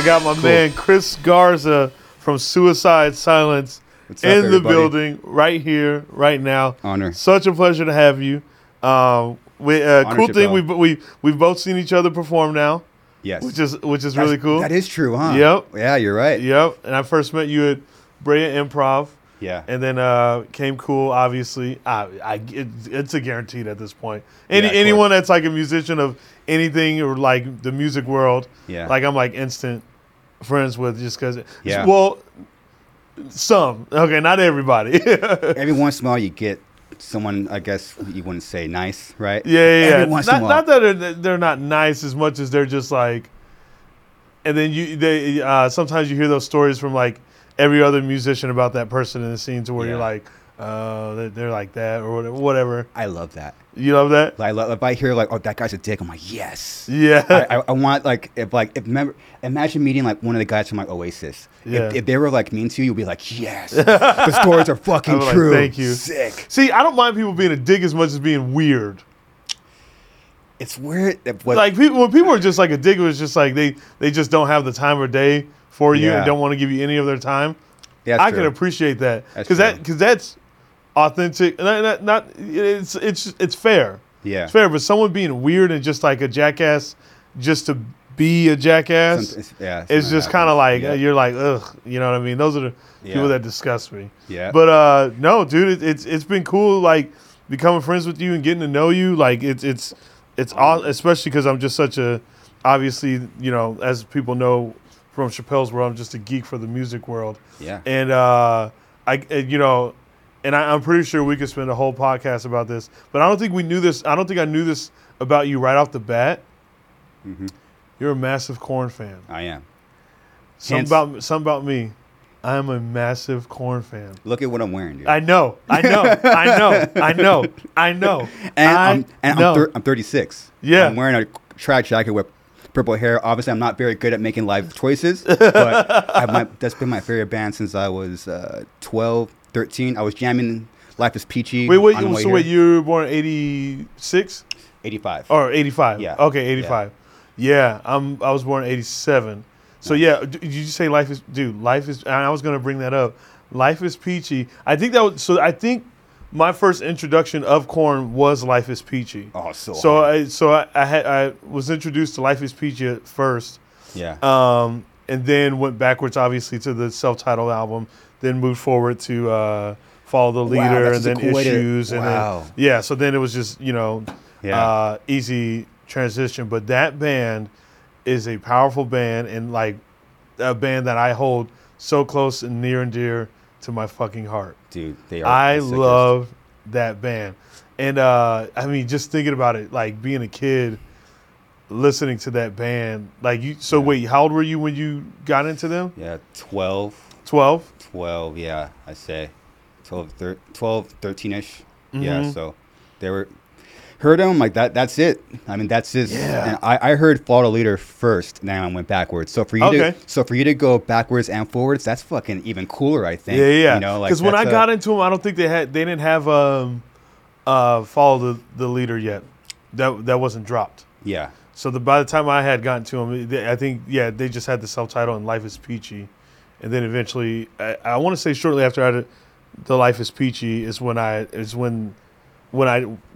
I got my man Chris Garza from Suicide Silence in the building right here, right now. Honor. Such a pleasure to have you. Cool thing, we've both seen each other perform now. Yes. Which is really cool. That is true, huh? Yep. Yeah, you're right. Yep. And I first met you at Brea Improv. Yeah. And then came cool, obviously. It's a guaranteed at this point. Anyone that's like a musician of anything or like the music world, like I'm like instant friends with just because. Yeah. Well, not everybody. Every once in a while you get someone, I guess you wouldn't say nice, right? Yeah. Not that they're not nice as much as they're just like, and then sometimes you hear those stories from like every other musician about that person in the scene to where you're like, oh, they're like that or whatever. I love that. You love that? I love. If I hear like, oh, that guy's a dick, I'm like, yes. Yeah. I want imagine meeting like one of the guys from like Oasis. Yeah. If they were like mean to you, you'll be like, yes, the stories are fucking true. Like, thank you. Sick. See, I don't mind people being a dick as much as being weird. It's weird. When people are just like a dick, it was just like they just don't have the time or day for you and don't want to give you any of their time. Yeah, I can appreciate that because that's authentic. Not it's fair. Yeah, it's fair. But someone being weird and just like a jackass, just to be a jackass, it's just kind of like you're like, ugh, you know what I mean? Those are the people that disgust me. Yeah. But no, dude, it's been cool like becoming friends with you and getting to know you. Like it's especially because I'm just such a obviously you know as people know from Chappelle's World, I'm just a geek for the music world. Yeah. And I'm pretty sure we could spend a whole podcast about this, but I don't think we knew this. I don't think I knew this about you right off the bat. Mm-hmm. You're a massive Korn fan. I am. Something about me. I'm a massive Korn fan. Look at what I'm wearing, dude. I know. I'm 36. Yeah. I'm wearing a track jacket with purple hair. Obviously, I'm not very good at making live choices, but that's been my favorite band since I was 12, 13. I was jamming Life is Peachy. Wait, you were born 86? 85. Or 85. Yeah. Okay, 85. Yeah, I was born 87. So, yeah, did you say Life is, and I was going to bring that up. Life is Peachy. I think my first introduction of Korn was Life is Peachy. Oh, I was introduced to Life is Peachy at first. Yeah. And then went backwards, obviously, to the self-titled album. Then moved forward to Follow the Leader and then cool Issues. So then it was just, you know, easy transition. But that band is a powerful band and, like, a band that I hold so close and near and dear to my fucking heart. Dude, they are. I love that band. And I mean, just thinking about it, like being a kid listening to that band, like you. So wait, how old were you when you got into them? Yeah, 12, yeah, I say 12, 13-ish. Mm-hmm. Yeah, so they were, heard them like that. That's it. I mean, that's just, and I heard Follow the Leader first, now I went backwards. So for you to go backwards and forwards, that's fucking even cooler, I think. Yeah. You know, like, because when I got into them, I don't think they didn't have Follow the Leader yet. That wasn't dropped. Yeah. So by the time I had gotten to them, they just had the self-title and Life is Peachy, and then eventually, I want to say shortly after I did, the Life is Peachy is when I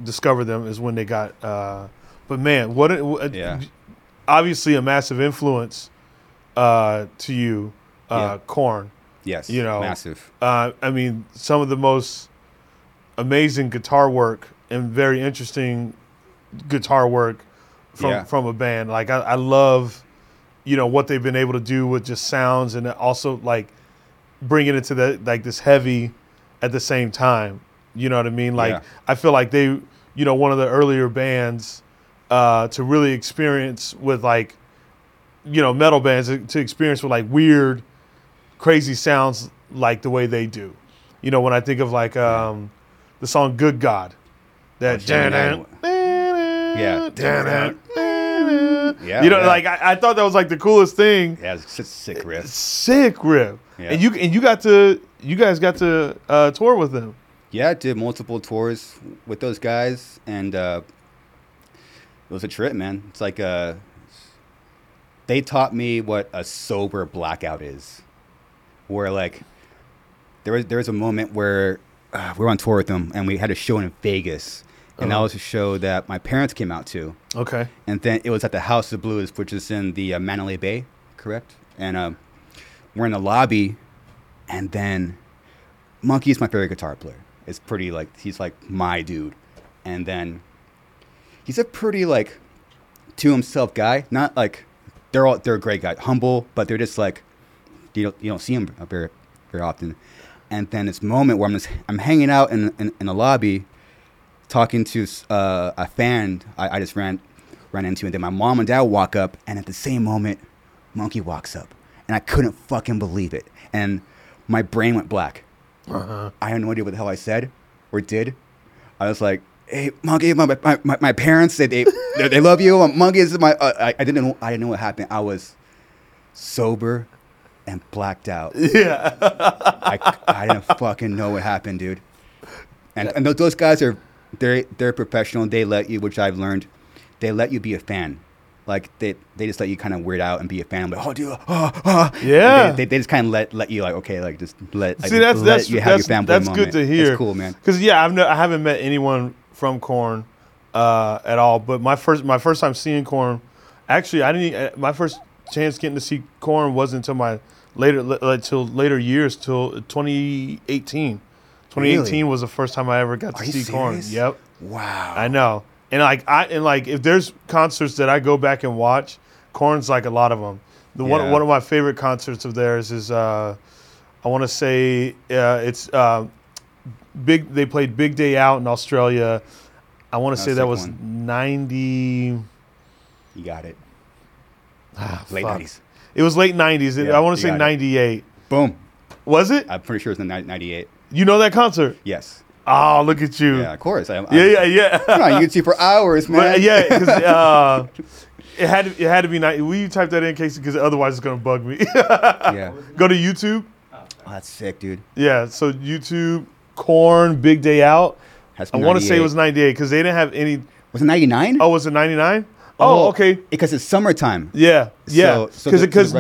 discovered them is when they got, but man, obviously a massive influence to you, Korn. Yes, you know, massive. I mean, some of the most amazing guitar work and very interesting guitar work from a band. Like I love, you know, what they've been able to do with just sounds and also like bringing it to the, like this heavy at the same time. You know what I mean? Like, I feel like they, you know, one of the earlier bands to really experience with, like, you know, metal bands to experience with, like, weird, crazy sounds like the way they do. You know, when I think of, like, the song Good God. That, you know, like, I thought that was, like, the coolest thing. Yeah, it's a sick riff. Yeah. And you guys got to tour with them. Yeah, I did multiple tours with those guys, and it was a trip, man. It's like they taught me what a sober blackout is, where like there was a moment where we were on tour with them and we had a show in Vegas. And that was a show that my parents came out to. Okay. And then it was at the House of Blues, which is in the Manila Bay, correct? And we're in the lobby, and then Monkey's my favorite guitar player. It's pretty like, he's like my dude. And then he's a pretty like to himself guy. Not like, they're a great guy, humble, but they're just like, you don't see him very often. And then this moment where I'm hanging out in the lobby, talking to a fan I just ran into, and then my mom and dad walk up, and at the same moment, Monkey walks up, and I couldn't fucking believe it, and my brain went black. Uh-huh. I had no idea what the hell I said or did. I was like, "Hey, Monkey, my parents said they love you. Monkey, this is my." I didn't know what happened. I was sober and blacked out. Yeah, I didn't fucking know what happened, dude. And those guys are. They're professional. They let you, which I've learned, they let you be a fan. Like they just let you kind of weird out and be a fan. Like, oh, dude, yeah. They just kind of let you like, okay, like just let. See, like, that's you have your fanboy that's moment. Good to hear. That's cool, man. Because yeah, I haven't met anyone from Korn at all. But my first time seeing Korn, actually, my first chance getting to see Korn wasn't until my later years, till 2018. 2018 really? Was the first time I ever got to see Korn. Yep. Wow. I know. And like if there's concerts that I go back and watch, Korn's like a lot of them. One of my favorite concerts of theirs is I want to say it's big. They played Big Day Out in Australia. I want to say that was 90. You got it. Late 90s. It was late 90s. Yeah, I want to say 98. It. Boom. Was it? I'm pretty sure it was 98. You know that concert? Yes. Oh, look at you. Yeah, of course. Yeah. I'm on YouTube for hours, man. But, yeah, because it had to be nice. Will you type that in, Casey? Because otherwise it's going to bug me. Yeah. Go to YouTube. Oh, that's sick, dude. Yeah, so YouTube, Korn, Big Day Out. I want to say it was 98 because they didn't have any. Was it 99? Oh, was it 99? Oh, okay. Because it's summertime. Yeah, yeah. Because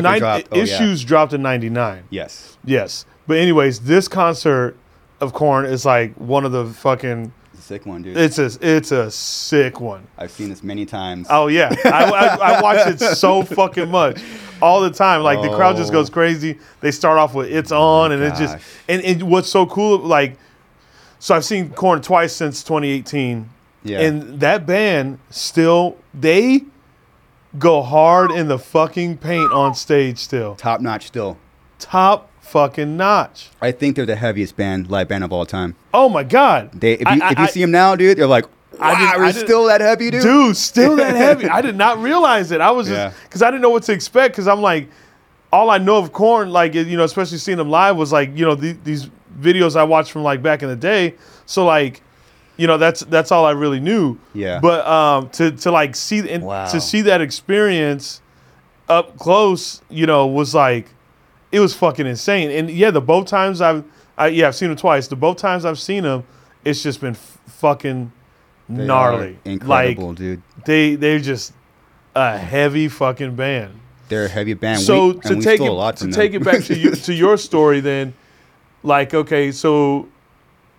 Issues dropped in 99. Yes. Yes. But anyways, this concert of Korn is like one of the fucking... It's a sick one, dude. It's a sick one. I've seen this many times. Oh, yeah. I watch it so fucking much. All the time. Like, the crowd just goes crazy. They start off with It's On, and it just... And what's so cool, like... So I've seen Korn twice since 2018. Yeah. And that band still... They go hard in the fucking paint on stage still. Top notch still. Top fucking notch. I think they're the heaviest live band of all time. Oh my god. If you see them now, dude, they're like, wow, we're still that heavy, dude. Dude, still that heavy. I did not realize it. I was just because I didn't know what to expect, because I'm like, all I know of Korn, like, you know, especially seeing them live, was like, you know, these videos I watched from like back in the day. So like, you know, that's all I really knew. Yeah. But to like see and to see that experience up close, you know, was like, it was fucking insane. And yeah, the both times I've seen them twice. The both times I've seen them, it's just been fucking gnarly. Incredible, like, dude. They're just a heavy fucking band. They're a heavy band. So to take it back to your story then, like, okay, so,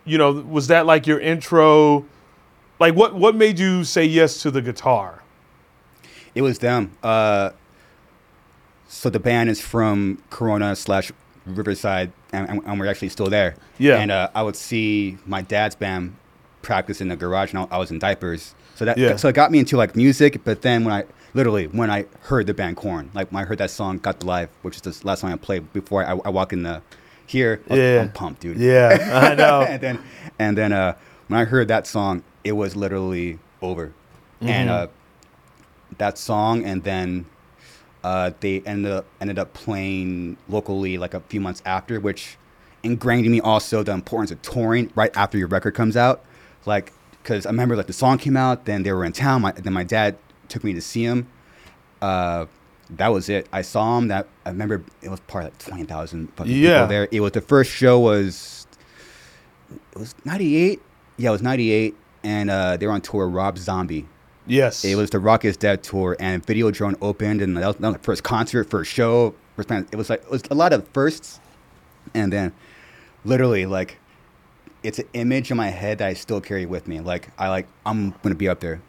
you know, was that like your intro? Like what made you say yes to the guitar? It was them. So the band is from Corona / Riverside, and we're actually still there. Yeah. And I would see my dad's band practice in the garage, and I was in diapers. So that so it got me into like music. But then when I heard the band Korn, like when I heard that song "Got the Life," which is the last song I played before I walk in here. I'm pumped, dude. Yeah, I know. and then when I heard that song, it was literally over. Mm-hmm. And that song, and then. They ended up playing locally like a few months after, which ingrained in me also the importance of touring right after your record comes out. Like, because I remember like the song came out, then they were in town. Then my dad took me to see him. That was it. I saw him. That I remember it was probably like 20,000 fucking people there. It was the first show was 98. Yeah, it was 98, and they were on tour. Rob Zombie Yes. It was the Rock Is Dead tour, and Videodrome opened, and that was the first concert, first show. First time. It was like, it was a lot of firsts, and then literally like it's an image in my head that I still carry with me. Like I'm gonna be up there.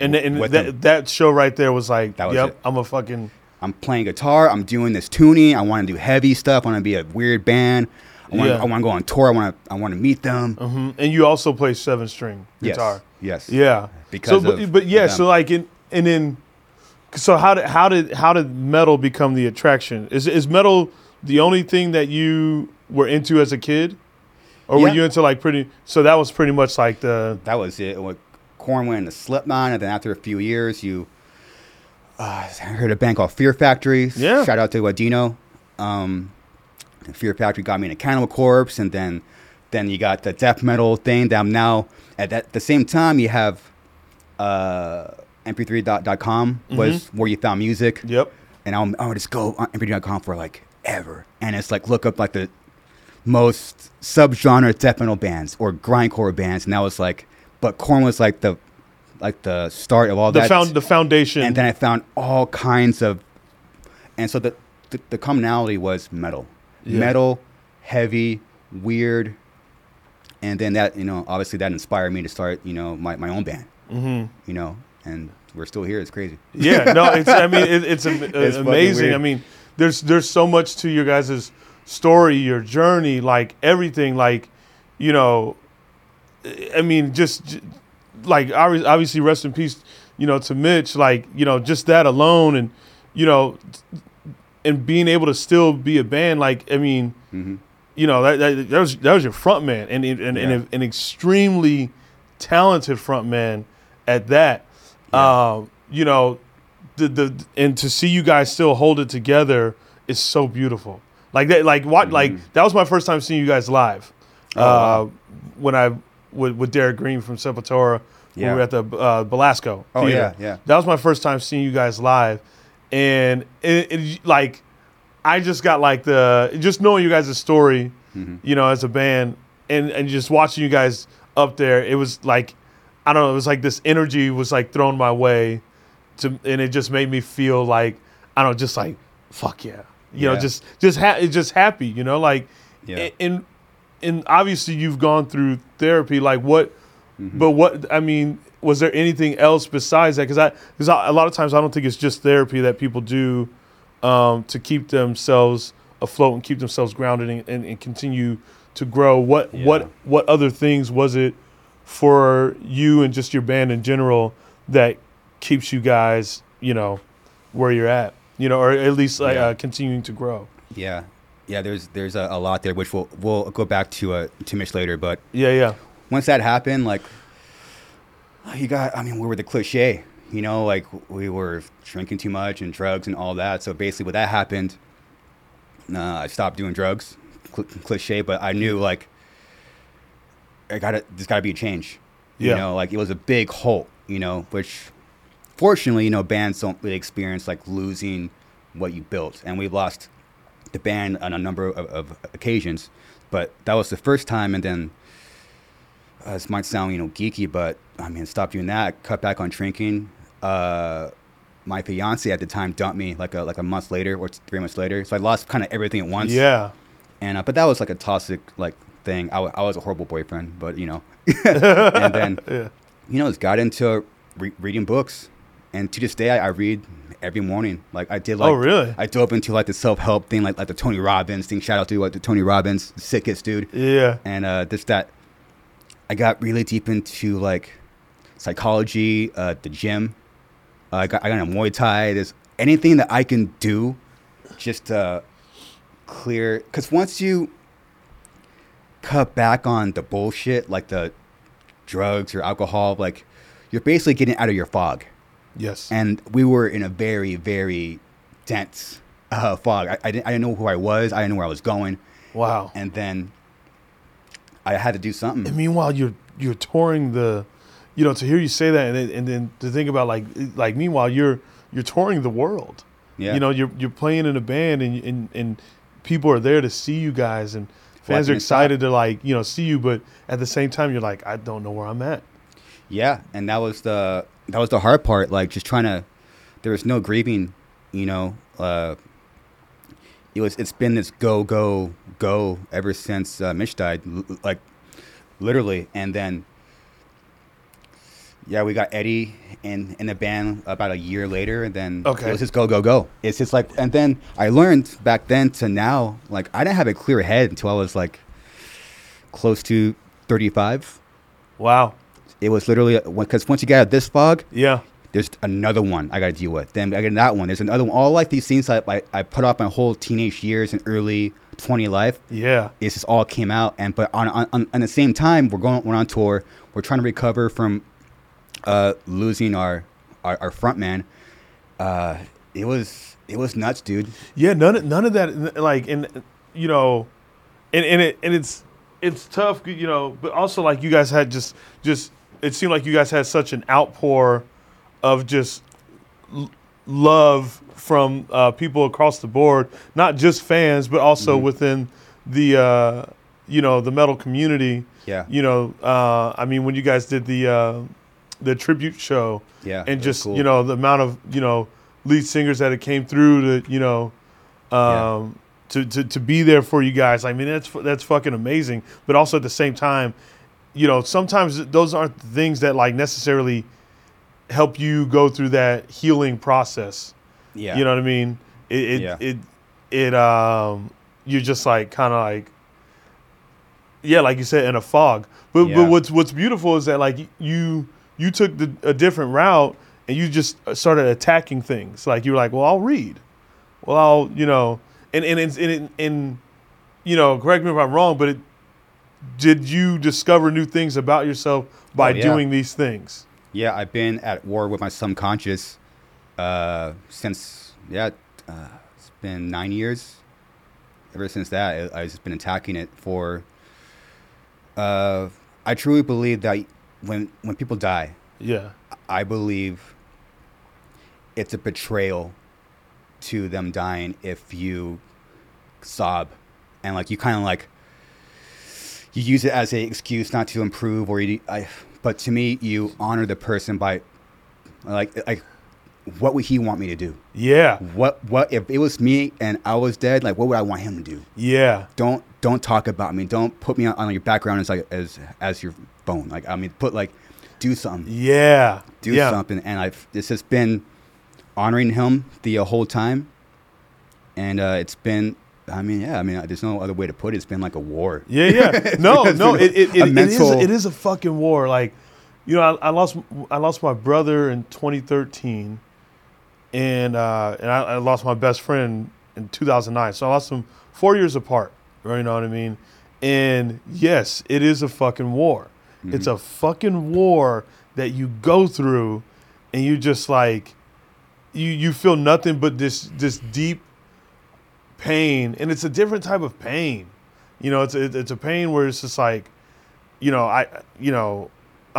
And that show right there was like, that was yep, it. I'm playing guitar. I'm doing this tuning. I want to do heavy stuff. I want to be a weird band. I want to go on tour. I want to meet them. Mm-hmm. And you also play 7-string guitar. Yes. Yeah. Because so, of, but yeah. So like, how did metal become the attraction? Is metal the only thing that you were into as a kid, or were you into like pretty? So that was pretty much like that was it. When Korn went into Slipknot, and then after a few years, I heard a band called Fear Factory. Yeah. Shout out to Adino. Fear Factory got me into Cannibal Corpse, and then you got the death metal thing that I'm now at. That, the same time, you have MP3.com was where you found music. Yep. And I would just go on MP3.com for like ever, and it's like look up like the most subgenre death metal bands or grindcore bands, and that was like. But Korn was like the start of all that. The foundation. And then I found all kinds of... And so the commonality was metal. Yeah. Metal, heavy, weird. And then that, obviously that inspired me to start, my own band. Mm-hmm. And we're still here. It's crazy. Yeah, no, it's amazing. I mean, there's so much to your guys' story, your journey, like everything, like, I mean, just like obviously, rest in peace, to Mitch. Like, just that alone, and and being able to still be a band. Like, I mean, that was your front man, and an extremely talented front man at that. Yeah. And to see you guys still hold it together is so beautiful. Like that, like what, like that was my first time seeing you guys live. When I. With Derek Green from Sepultura, when we were at the Belasco Theater. Oh, yeah, yeah. That was my first time seeing you guys live. And, it I just got, like, just knowing you guys' story, as a band, and just watching you guys up there, it was, like, I don't know, it was, like, this energy was, like, thrown my way, and it just made me feel, like, I don't know, just, like, fuck yeah. Just happy, like, yeah. And obviously you've gone through therapy, like what, but what, I mean, was there anything else besides that? Because a lot of times I don't think it's just therapy that people do to keep themselves afloat and keep themselves grounded and continue to grow. What other things was it for you and just your band in general that keeps you guys, where you're at, or at least like continuing to grow? Yeah. Yeah, there's a lot there, which we'll go back to Mitch later. But yeah, once that happened, like we were the cliche, like we were drinking too much and drugs and all that. So basically, when that happened, I stopped doing drugs, cliche. But I knew like there's gotta be a change. Yeah. Like it was a big hole, which fortunately, bands don't really experience like losing what you built, and we've lost the band on a number of occasions, but that was the first time. And then this might sound geeky, but I mean, stop doing that. Cut back on drinking. My fiance at the time dumped me like a month later or 3 months later, so I lost kind of everything at once. Yeah, and but that was like a toxic like thing. I was a horrible boyfriend, but and then just got into reading books, and to this day I read. Every morning, like I did, like oh really? I dove into like the self-help thing, like the Tony Robbins thing. Shout out to the Tony Robbins, sickest dude. Yeah. And I got really deep into like psychology, the gym. I got into Muay Thai. There's anything that I can do, just to clear. Because once you cut back on the bullshit, like the drugs or alcohol, like you're basically getting out of your fog. Yes. And we were in a very, very dense fog. I didn't know who I was. I didn't know where I was going. Wow. And then I had to do something. And meanwhile, you're touring the, to hear you say that, and then to think about like meanwhile you're touring the world. Yeah. You're playing in a band, and people are there to see you guys, and fans are excited to like see you, but at the same time you're like, I don't know where I'm at. Yeah, and that was the. that was the hard part, like just trying to, there was no grieving, you know. It's been this go, go, go ever since Mitch died, like literally. And then, yeah, we got Eddie in the band about a year later, and then it was just go, go, go. It's just like, and then I learned back then to now, like I didn't have a clear head until I was like close to 35. Wow. It was literally, because once you get out of this fog, yeah, there's another one I got to deal with. Then I get that one. There's another one. All like these things that I put off my whole teenage years and early 20 life. Yeah, it just all came out. And but on the same time, we're on tour. We're trying to recover from losing our frontman. It was nuts, dude. Yeah, none of that. Like, and you know, it's tough, you know. But also, like, you guys had just it seemed like you guys had such an outpour of just love from people across the board, not just fans, but also within the, you know, the metal community. Yeah. You know, I mean, when you guys did the tribute show, yeah, and just, cool, you know, the amount of, you know, lead singers that it came through to, you know, to be there for you guys. I mean, that's fucking amazing. But also at the same time, you know, sometimes those aren't things that like necessarily help you go through that healing process. Yeah, you know what I mean. You're just like kind of like, yeah, like you said, in a fog. But what's beautiful is that like you took a different route and you just started attacking things. Like you were like, well, I'll read, well, I'll, you know, and you know, correct me if I'm wrong, but did you discover new things about yourself by doing these things? Yeah, I've been at war with my subconscious since, it's been 9 years. Ever since that, I've just been attacking it for, I truly believe that when people die, yeah, I believe it's a betrayal to them dying if you sob and like you kind of like, you use it as an excuse not to improve or but to me, you honor the person by, like, what would he want me to do? Yeah. What if it was me and I was dead? Like, what would I want him to do? Yeah. Don't talk about me. Don't put me on your background as like as your phone. Like, I mean, do something. Yeah. Do something. And it's just been honoring him the whole time, and it's been. There's no other way to put it. It's been like a war. Yeah, yeah. No, it is a fucking war. Like, you know, I lost my brother in 2013, and I lost my best friend in 2009. So I lost them 4 years apart. Right? You know what I mean? And yes, it is a fucking war. Mm-hmm. It's a fucking war that you go through, and you just like, you feel nothing but this deep pain, and it's a different type of pain, you know. It's a pain where it's just like, you know, I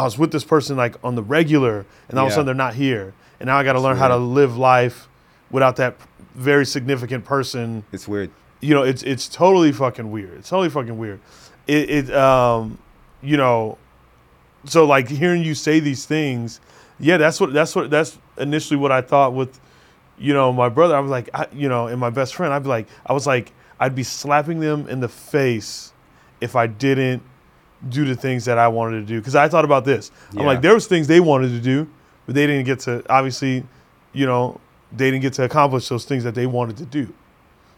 was with this person like on the regular, and all of a sudden they're not here, and now I got to learn how to live life without that very significant person. It's weird, you know. It's totally fucking weird. It's totally fucking weird. You know, so like hearing you say these things, yeah, that's initially what I thought with, you know, my brother. I was like, and my best friend, I'd be slapping them in the face if I didn't do the things that I wanted to do. Because I thought about this. Yeah. I'm like, there was things they wanted to do, but they didn't get to, obviously, you know, they didn't get to accomplish those things that they wanted to do.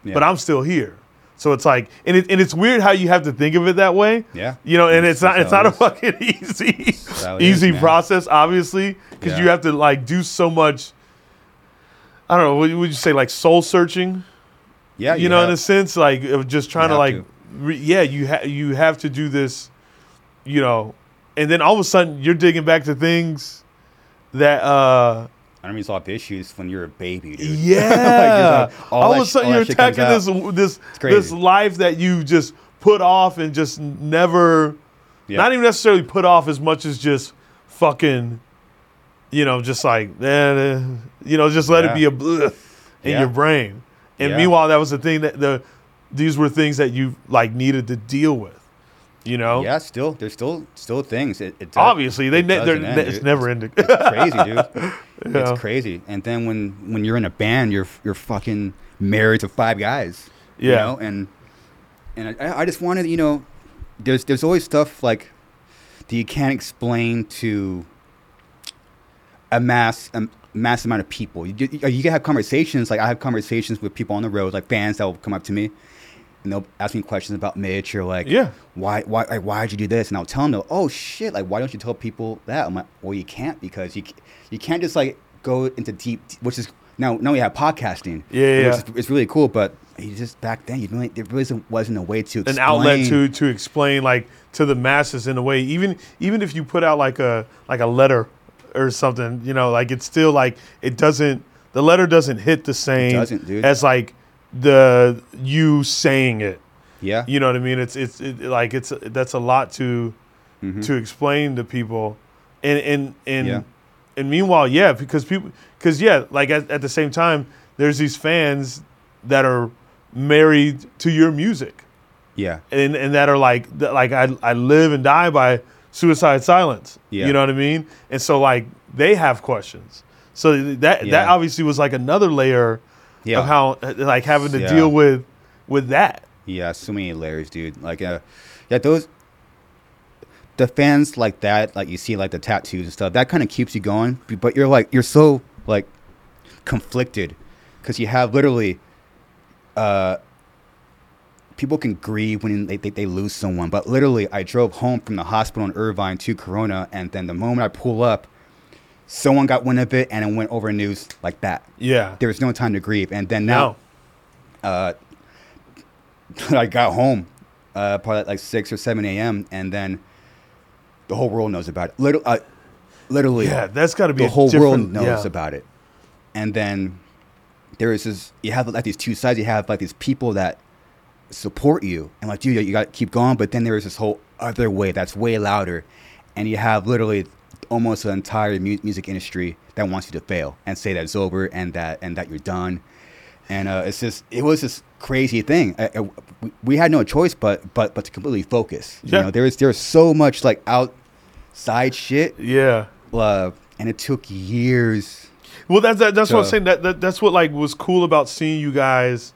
Yeah. But I'm still here. So it's like, and it's weird how you have to think of it that way. Yeah. You know, and it's not a fucking easy process, obviously, because you have to like do so much, I don't know, would you say like soul searching? Yeah, you know, in a sense, like of just trying to like, you have to do this, you know, and then all of a sudden you're digging back to things that. I mean, it's a lot of issues when you're a baby, dude. Yeah, like, all of a sudden you're attacking this life that you just put off and just never, not even necessarily put off as much as just fucking, you know, just like, you know, just let it be a bleh in your brain. And meanwhile, that was the thing that these were things that you like needed to deal with. You know? Yeah, still. There's still things. It's obviously, it's never ending. It's crazy, dude. It's crazy. And then when you're in a band, you're fucking married to five guys. Yeah. You know? And I just wanted, you know, there's always stuff like that you can't explain to a mass amount of people. You can have conversations. Like, I have conversations with people on the road, like fans that will come up to me. And they'll ask me questions about Mitch or like, yeah, why'd you do this? And I'll tell them, oh shit, like why don't you tell people that? I'm like, well, you can't, because you can't just like go into deep, which is now we have podcasting. Yeah, which is, it's really cool, but you just back then there really wasn't a way to explain. An outlet to explain like to the masses in a way. Even if you put out like a letter or something, you know, like it's still like the letter doesn't hit the same as like. You saying it, yeah, you know what I mean. That's a lot to explain to people, and meanwhile, yeah, because like at the same time, there's these fans that are married to your music, yeah, and that are like I live and die by Suicide Silence, yeah, you know what I mean. And so like they have questions, so that obviously was like another layer. Yeah. Of how like having to deal with that. Yeah, so many layers, dude. Like, the fans like that, like you see like the tattoos and stuff. That kind of keeps you going, but you're so like conflicted because you have literally, people can grieve when they lose someone. But literally, I drove home from the hospital in Irvine to Corona, and then the moment I pull up, someone got wind of it and it went over news like that. Yeah. There was no time to grieve. And then I got home probably at like 6 or 7 a.m. And then the whole world knows about it. Literally. Yeah, that's got to be the whole world knows about it. And then there is this, you have like these two sides. You have like these people that support you and like, dude, you got to keep going. But then there is this whole other way that's way louder. And you have literally almost an entire music industry that wants you to fail and say that it's over and that you're done, and it was this crazy thing. We had no choice but to completely focus. Yeah. You know, there was so much like outside shit. Yeah, and it took years. Well, that's what I'm saying. That's what like was cool about seeing you guys,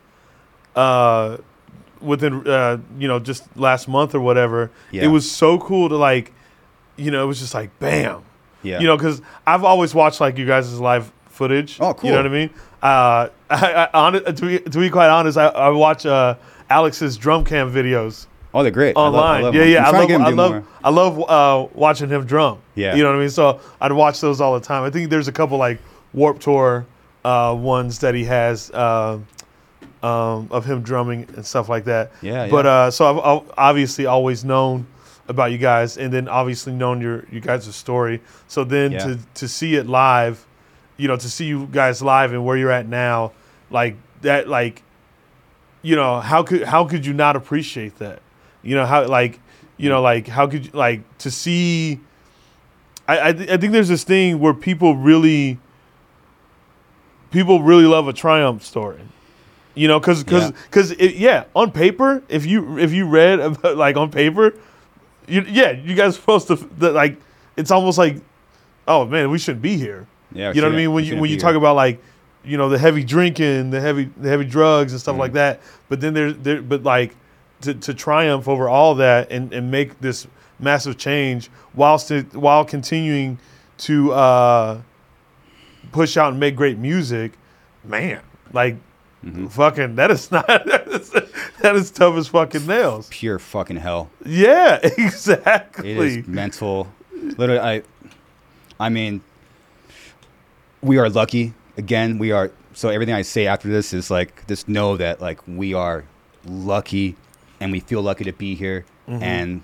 within just last month or whatever. Yeah. It was so cool to like. You know, it was just like, bam. Yeah. You know, because I've always watched, like, you guys' live footage. Oh, cool. You know what I mean? To be quite honest, I watch Alex's drum cam videos. Oh, they're great. Online. I love watching him drum. Yeah. You know what I mean? So I'd watch those all the time. I think there's a couple, like, Warped Tour ones that he has of him drumming and stuff like that. Yeah, but, so I've obviously always known about you guys, and then obviously known you guys' story. So then to see it live, you know, to see you guys live and where you're at now, like that, like, you know, how could you not appreciate that? You know, how, like, you know, like how could you, like, to see? I think there's this thing where people really love a triumph story. You know, because on paper, if you read about, like, on paper. You guys are supposed to, like, it's almost like, oh man, we shouldn't be here. Yeah, you know what I mean? When you talk about, like, you know, the heavy drinking, the heavy drugs and stuff like that, but then but like to triumph over all that and make this massive change while continuing to push out and make great music, man, like. Mm-hmm. Fucking, that is tough as fucking nails. Pure fucking hell. Yeah, exactly. It is mental. Literally, I mean, we are lucky. Again, we are. So everything I say after this is like, just know that, like, we are lucky, and we feel lucky to be here, and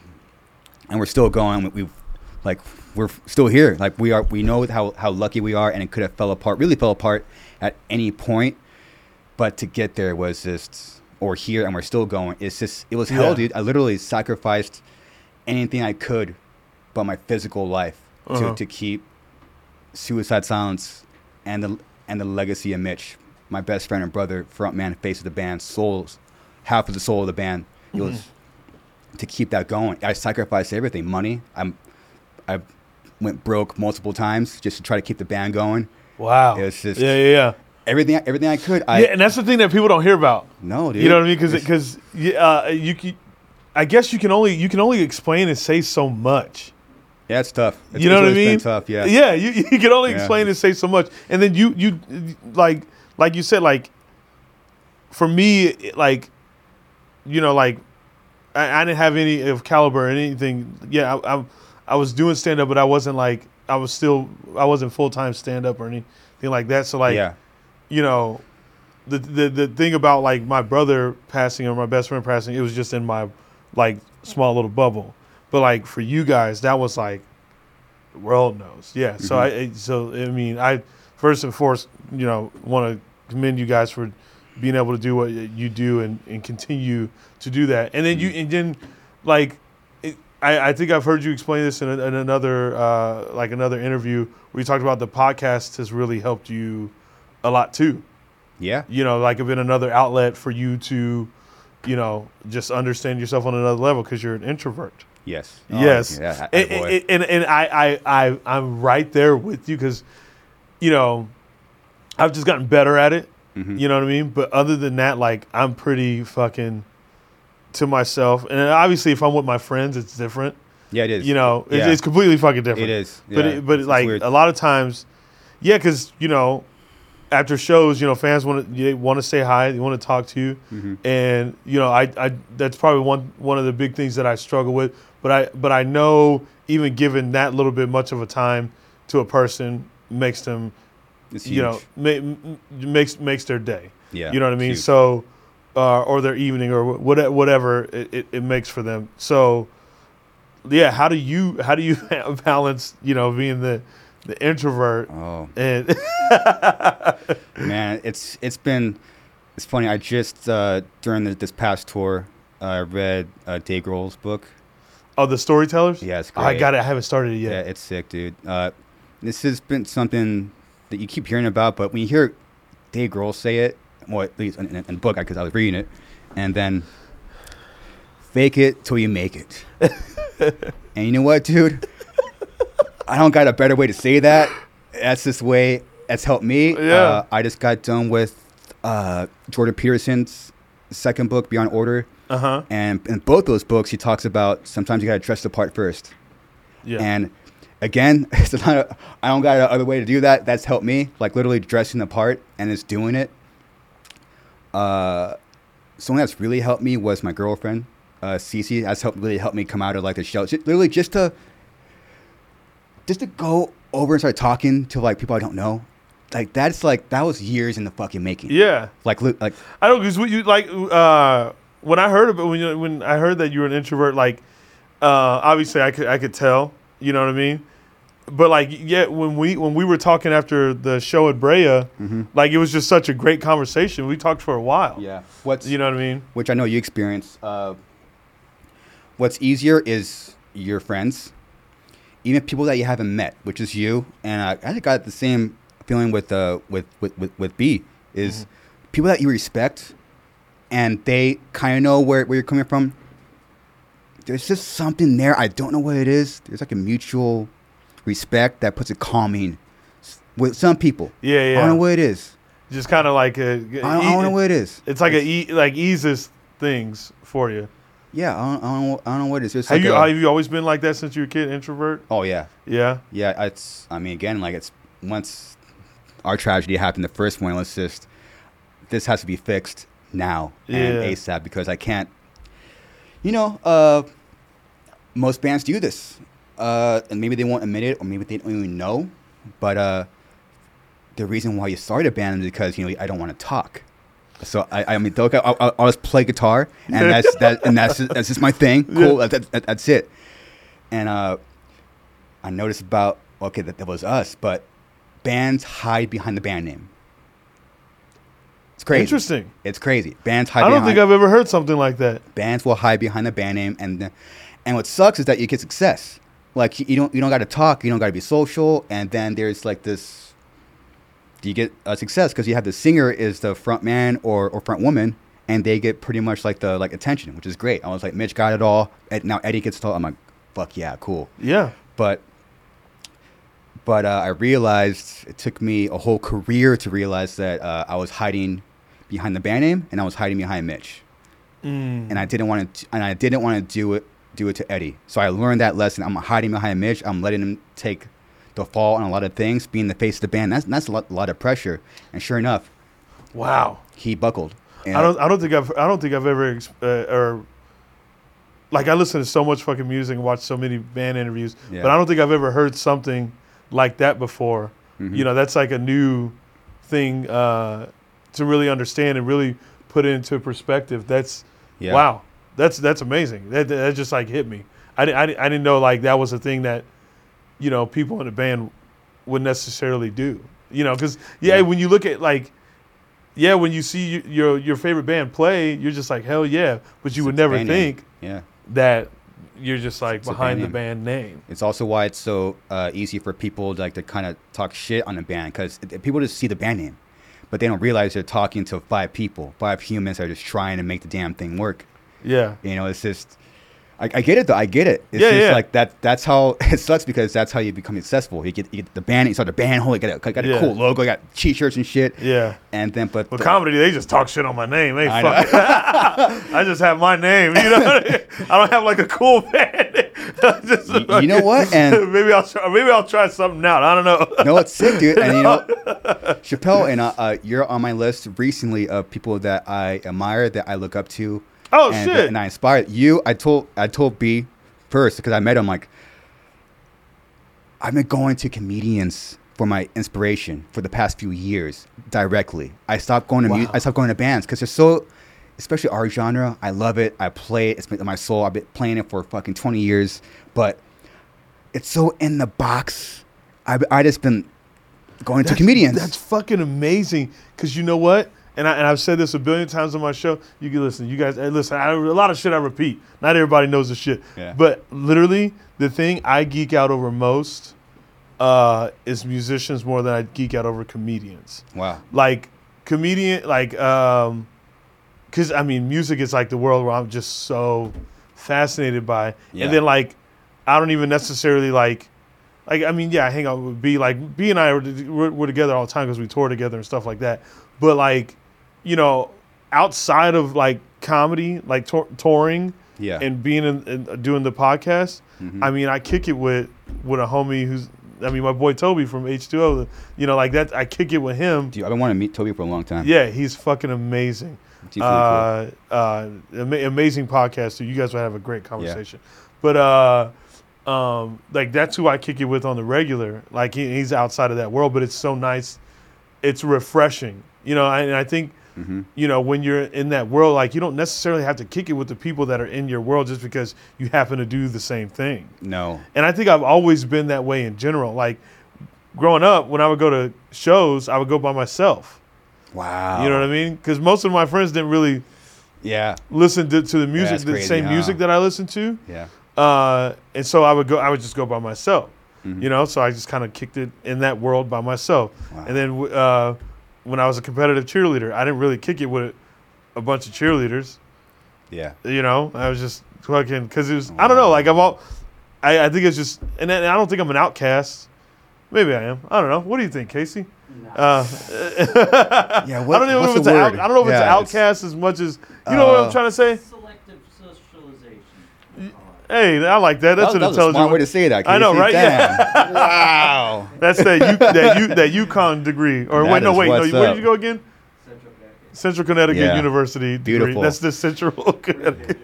we're still going. We're still here. Like, we are. We know how lucky we are, and it could have really fell apart at any point. But to get there was just, or here, and we're still going. It's just, it was hell, dude. I literally sacrificed anything I could but my physical life to keep Suicide Silence and the legacy of Mitch, my best friend and brother, front man, face of the band, half of the soul of the band. It was to keep that going. I sacrificed everything, money. I went broke multiple times just to try to keep the band going. Wow. It was just everything I could. Yeah, and that's the thing that people don't hear about. No, dude. You know what I mean? Because I guess you can only explain and say so much. Yeah, it's tough. You know what I mean? It's been tough, yeah. Yeah, you can only explain and say so much. And then you like you said, like, for me, like, you know, like, I didn't have any of caliber or anything. Yeah, I was doing stand-up, but I wasn't like, I wasn't full-time stand-up or anything like that. So, like, you know, the thing about, like, my brother passing or my best friend passing, it was just in my, like, small little bubble. But, like, for you guys, that was, like, the world knows. Yeah, mm-hmm. I first and foremost, you know, want to commend you guys for being able to do what you do and continue to do that. And then I think I've heard you explain this in another interview where you talked about the podcast has really helped you a lot too. Yeah. You know, like, it's been another outlet for you to, you know, just understand yourself on another level because you're an introvert. Yes. Yes. Oh, yeah, I'm right there with you because, you know, I've just gotten better at it. Mm-hmm. You know what I mean? But other than that, like, I'm pretty fucking to myself. And obviously, if I'm with my friends, it's different. Yeah, it is. You know, it's completely fucking different. It is. Yeah. But like, weird. A lot of times, yeah, because, you know, after shows, you know, fans want to say hi, they want to talk to you, mm-hmm. and you know, I that's probably one of the big things that I struggle with. But I know even giving that little bit much of a time to a person makes them, you know, makes their day. Yeah, you know what I mean. Huge. So, or their evening, or whatever it makes for them. So, yeah, how do you balance, you know, being the introvert? Oh, and man, it's funny. I just during this past tour, I read Dave Grohl's book. Oh, The Storytellers. Yeah, it's great. Oh, I got it. I haven't started it yet. Yeah, it's sick, dude. This has been something that you keep hearing about, but when you hear Dave Grohl say it, or at least in the book, because I was reading it, and then fake it till you make it. And you know what, dude? I don't got a better way to say that. That's this way. That's helped me. Yeah. I just got done with Jordan Peterson's second book, Beyond Order. Uh-huh. And in both those books, he talks about sometimes you got to dress the part first. Yeah. And again, it's not, I don't got another way to do that. That's helped me, like, literally dressing the part and just doing it. Someone that's really helped me was my girlfriend, Cece. That's really helped me come out of, like, the shell. Literally just to go over and start talking to, like, people I don't know. Like, that's, like, that was years in the fucking making. Yeah. Like I don't, because you, like, when I heard about when I heard that you were an introvert, like, obviously I could tell. You know what I mean? But, like, yeah, when we were talking after the show at Brea, mm-hmm. like, it was just such a great conversation. We talked for a while. Yeah. You know what I mean? Which I know you experience. What's easier is your friends, even people that you haven't met, which is you. And I got the same feeling with B, is mm-hmm. people that you respect and they kind of know where you're coming from. There's just something there. I don't know what it is. There's, like, a mutual respect that puts a calming with some people. Yeah, yeah. I don't know what it is. Just kind of like I don't know what it is. It's like eases things for you. Yeah, I don't know what it is. It's have, like, have you always been like that since you were a kid, introvert? Oh, yeah. Yeah? Yeah, it's, I mean, again, like, it's once our tragedy happened, the first one, let's just, this has to be fixed now and ASAP, because I can't. You know, most bands do this. And maybe they won't admit it, or maybe they don't even know. But the reason why you started a band is because, you know, I don't want to talk. So, I mean, I'll just play guitar, and that's just my thing. Cool, yeah. That's it. And I noticed about, okay, that was us, but bands hide behind the band name. It's crazy. Interesting. It's crazy. Bands hide behind. I don't think I've ever heard something like that. Bands will hide behind the band name, and what sucks is that you get success. Like, you don't got to talk, you don't got to be social, and then there's, like, this. You get a success because you have the singer is the front man or front woman, and they get pretty much like the attention, which is great. I was like, Mitch got it all, and now Eddie gets it all. I'm like, fuck yeah, cool. Yeah. But I realized it took me a whole career to realize that I was hiding behind the band name, and I was hiding behind Mitch, and I didn't want to do it to Eddie. So I learned that lesson. I'm hiding behind Mitch. I'm letting him take the fall on a lot of things, being the face of the band. That's a lot of pressure. And sure enough, wow, he buckled. And I don't think I've ever like, I listen to so much fucking music and watch so many band interviews, yeah. But I don't think I've ever heard something like that before. Mm-hmm. You know, that's like a new thing to really understand and really put it into perspective. That's, yeah. Wow, that's amazing. That just like hit me. I didn't know like that was a thing that, you know, people in the band would necessarily do. You know, because, yeah, when you look at like, yeah, when you see your favorite band play, you're just like, hell yeah. But you would never think. Yeah. That you're just like it's behind the band name. It's also why it's so easy for people to kind of talk shit on the band, because people just see the band name, but they don't realize they're talking to five humans that are just trying to make the damn thing work. Yeah, you know, it's just I get it though. I get it. It's like that's how it sucks, because that's how you become successful. You get the band, you start the band, holy, got a cool logo, I got t-shirts and shit. Yeah. And then but comedy, they just talk shit on my name. They fuck it. I just have my name, you know what I mean? I don't have like a cool band. Just, you know what? And maybe I'll try something out. I don't know. No, it's sick, dude. And you know, Chappelle, and you're on my list recently of people that I admire, that I look up to. Oh, and, shit! And I inspired you. I told B first, because I met him. Like, I've been going to comedians for my inspiration for the past few years directly. I stopped going to I stopped going to bands because they're so, especially our genre. I love it. I play it. It's in my soul. I've been playing it for fucking 20 years, but it's so in the box. I just been going to comedians. That's fucking amazing. Because you know what? And I've said this a billion times on my show. You can listen. You guys, a lot of shit I repeat. Not everybody knows the shit. Yeah. But literally, the thing I geek out over most is musicians more than I geek out over comedians. Wow. Like, because, I mean, music is like the world where I'm just so fascinated by. Yeah. And then, like, I don't even necessarily, like, I mean, yeah, I hang out with B. Like, B and I, we're together all the time because we tour together and stuff like that. But, like, you know, outside of like comedy, like touring, yeah, and being in doing the podcast, mm-hmm. I mean, I kick it with a homie who's my boy Toby from H2O. You know, like that, I kick it with him. Dude, I've been wanting to meet Toby for a long time. Yeah, he's fucking amazing. Amazing podcaster. You guys would have a great conversation. Yeah. But like, that's who I kick it with on the regular. Like, he's outside of that world, but it's so nice. It's refreshing. You know, and I think, mm-hmm. you know, when you're in that world, like, you don't necessarily have to kick it with the people that are in your world just because you happen to do the same thing. No. And I think I've always been that way in general. Like, growing up, when I would go to shows, I would go by myself. Wow. You know what I mean? Because most of my friends didn't really listen to the music, music that I listened to. Yeah. And so I would just go by myself, mm-hmm. you know? So I just kind of kicked it in that world by myself. Wow. And then... when I was a competitive cheerleader, I didn't really kick it with a bunch of cheerleaders. Yeah. You know, I was just fucking, because it was, I don't know, like I think it's just, and I don't think I'm an outcast. Maybe I am. I don't know. What do you think, Casey? No. I don't know if it's outcast as much as, you know what I'm trying to say? Selective socialization. Hey, I like that. That's an intelligent smart way to say that. I know, right? Yeah. Wow. That's that UConn degree. Or that where did you go again? Central Connecticut University degree. Beautiful. That's the Central Connecticut.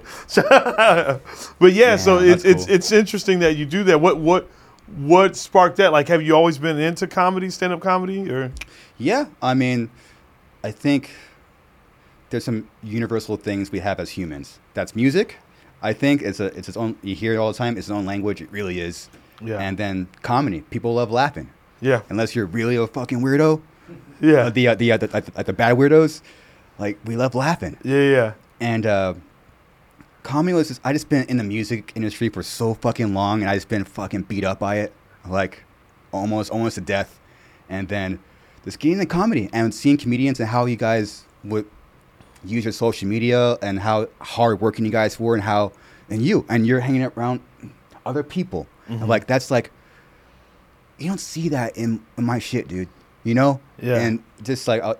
But so it's interesting that you do that. What sparked that? Like, have you always been into comedy, stand-up comedy, or? Yeah, I mean, I think there's some universal things we have as humans. That's music. I think it's its own. You hear it all the time. It's its own language. It really is. Yeah. And then comedy. People love laughing. Yeah. Unless you're really a fucking weirdo. Yeah. The bad weirdos, like, we love laughing. Yeah. And comedy was just, I just been in the music industry for so fucking long, and I just been fucking beat up by it, like almost to death. And then just getting into comedy and seeing comedians and how you guys would use your social media and how hardworking you guys were, and how, and you're hanging around other people. Mm-hmm. And like, that's like, you don't see that in my shit, dude, you know? Yeah. And just like, I've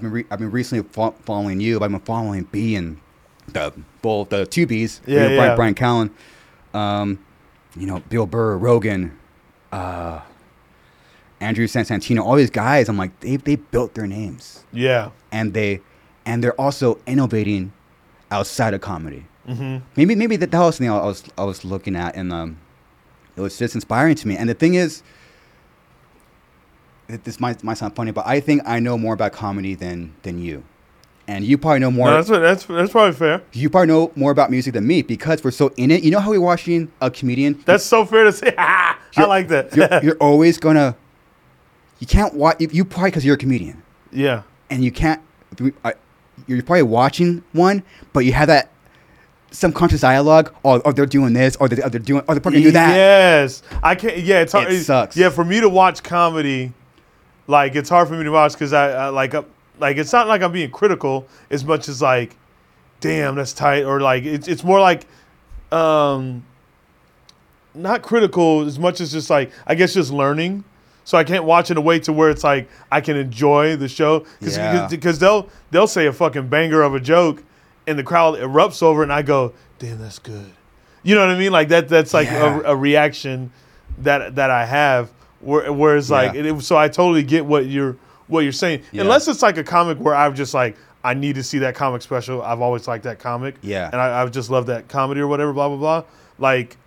been recently following you, but I've been following B and the two Bs, yeah, you know, yeah. Brian Callen, you know, Bill Burr, Rogan, Andrew Santantino, all these guys. I'm like, they built their names. Yeah. And they're also innovating outside of comedy. Mm-hmm. Maybe that was something I was looking at, and it was just inspiring to me. And the thing is, this might sound funny, but I think I know more about comedy than you, and you probably know more. No, that's probably fair. You probably know more about music than me because we're so in it. You know how we're watching a comedian. That's so fair to say. I like that. you're always gonna. You can't watch. You probably, because you're a comedian. Yeah. And you can't. You're probably watching one, but you have that subconscious dialogue, or they're doing this, or they're probably gonna do that. Yes, I can't. Yeah, it's hard. It sucks. Yeah, for me to watch comedy, like, it's hard for me to watch because I it's not like I'm being critical as much as like, damn, that's tight, or like it's more like, not critical as much as just like, I guess, just learning. So I can't watch in a way to where it's like I can enjoy the show, because they'll say a fucking banger of a joke and the crowd erupts over it and I go, damn, that's good. You know what I mean? Like that's like a reaction that I have, whereas like so I totally get what you're saying. Yeah. Unless it's like a comic where I'm just like, I need to see that comic special. I've always liked that comic. Yeah. And I just love that comedy or whatever, blah blah blah. Like